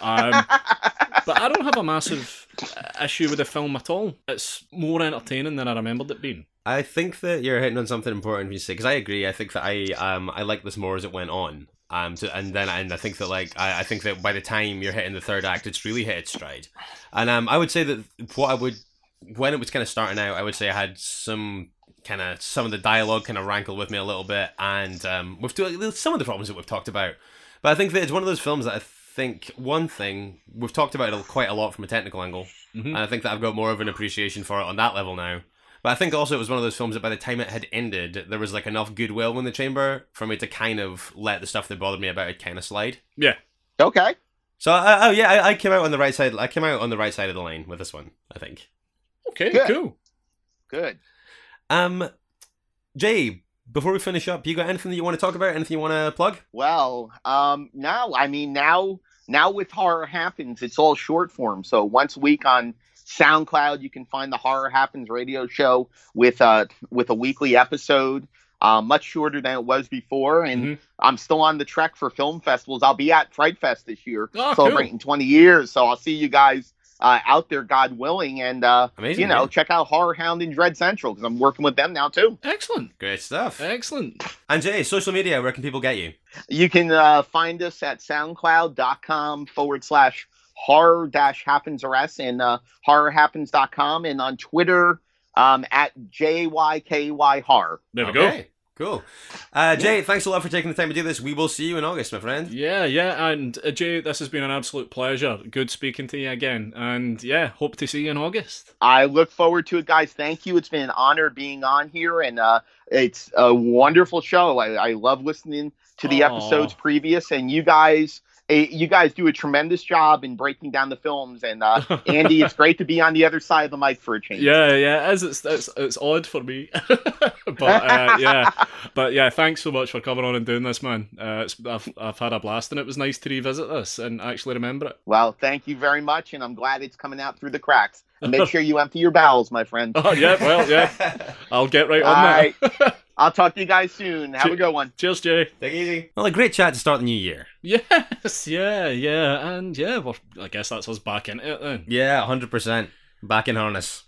But I don't have a massive issue with the film at all. It's more entertaining than I remembered it being. I think that you're hitting on something important when you say, because I agree, I think that I liked this more as it went on. And I think that I think that by the time you're hitting the third act, it's really hit its stride. And I would say that when it was kind of starting out, I would say I had some of the dialogue kind of rankled with me a little bit, and with some of the problems that we've talked about. But I think that it's one of those films that I think one thing we've talked about it quite a lot from a technical angle, and I think that I've got more of an appreciation for it on that level now. But I think also it was one of those films that by the time it had ended, there was enough goodwill in the chamber for me to kind of let the stuff that bothered me about it kind of slide. Yeah. Okay. So I came out on the right side. I came out on the right side of the line with this one, I think. Okay. Good. Cool. Good. Jay, before we finish up, you got anything that you want to talk about? Anything you want to plug? Well, no. I mean, now with Horror Happens, it's all short form. So once a week on SoundCloud, you can find the Horror Happens radio show with a weekly episode, much shorter than it was before. And I'm still on the trek for film festivals. I'll be at Fright Fest this year, celebrating 20 years. So I'll see you guys out there, God willing. And, amazing, check out Horror Hound and Dread Central, because I'm working with them now, too. Excellent. Great stuff. Excellent. And Jay, social media, where can people get you? You can find us at soundcloud.com/. horror-happens-rs and horrorhappens.com, and on Twitter at JYKY Horror. There we go. Cool. Jay, thanks a lot for taking the time to do this. We will see you in August, my friend. Yeah. And Jay, this has been an absolute pleasure. Good speaking to you again. And hope to see you in August. I look forward to it, guys. Thank you. It's been an honor being on here, and it's a wonderful show. I love listening to the episodes previous, and you guys do a tremendous job in breaking down the films, and Andy, it's great to be on the other side of the mic for a change. Yeah, as it's odd for me, but thanks so much for coming on and doing this, man. I've had a blast, and it was nice to revisit this and actually remember it. Well, thank you very much, and I'm glad it's coming out through the cracks. Make sure you empty your bowels, my friend. I'll get right on that. I'll talk to you guys soon. Have a good one. Cheers, Jay. Take it easy. Well, a great chat to start the new year. Yes, and well, I guess that's us back in it then. Yeah, 100%. Back in harness.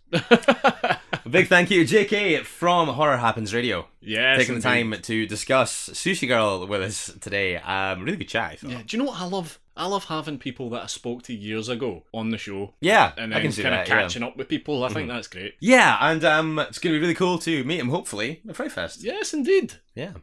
Big thank you, J.K. from Horror Happens Radio. Yes, taking the time to discuss Sushi Girl with us today. Really good chat, I thought. Yeah, do you know what I love? I love having people that I spoke to years ago on the show. Yeah, and then kind of catching up with people. I think that's great. Yeah, and it's going to be really cool to meet him, hopefully, at Fright Fest. Yes, indeed. Yeah.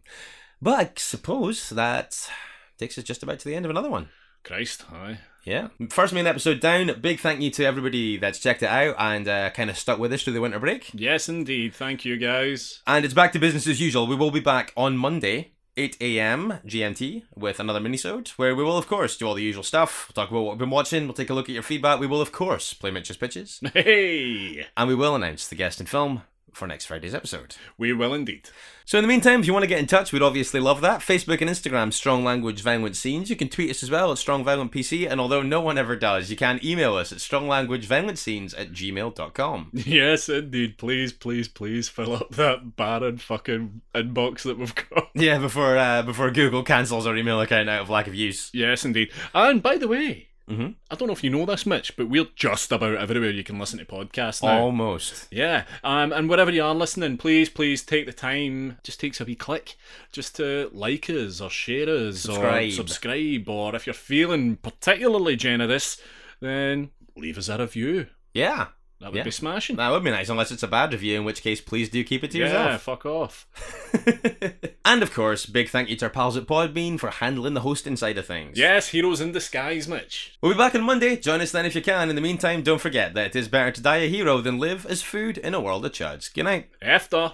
But I suppose that takes us just about to the end of another one. Christ, aye. Yeah. First main episode down. Big thank you to everybody that's checked it out and kind of stuck with us through the winter break. Yes, indeed. Thank you, guys. And it's back to business as usual. We will be back on Monday, 8 a.m. GMT, with another minisode, where we will, of course, do all the usual stuff. We'll talk about what we've been watching. We'll take a look at your feedback. We will, of course, play Mitch's Pitches. Hey! And we will announce the guest and film for next Friday's episode. We will indeed. So in the meantime, if you want to get in touch, we'd obviously love that. Facebook and Instagram, Strong Language Violent Scenes. You can tweet us as well at Strong Violent PC, and although no one ever does, you can email us at stronglanguageviolentscenes@gmail.com. Yes, indeed. Please, please, please fill up that barren fucking inbox that we've got. Yeah, before Google cancels our email account out of lack of use. Yes, indeed. And by the way, I don't know if you know this, Mitch, but we're just about everywhere you can listen to podcasts now. Almost. Yeah. And wherever you are listening, please, please take the time, just takes a wee click, just to like us or share us or subscribe, or if you're feeling particularly generous, then leave us a review. Yeah. That would be smashing. That would be nice, unless it's a bad review, in which case, please do keep it to yourself. Yeah, fuck off. And of course, big thank you to our pals at Podbean for handling the hosting side of things. Yes, heroes in disguise, Mitch. We'll be back on Monday. Join us then if you can. In the meantime, don't forget that it is better to die a hero than live as food in a world of chuds. Good night. After.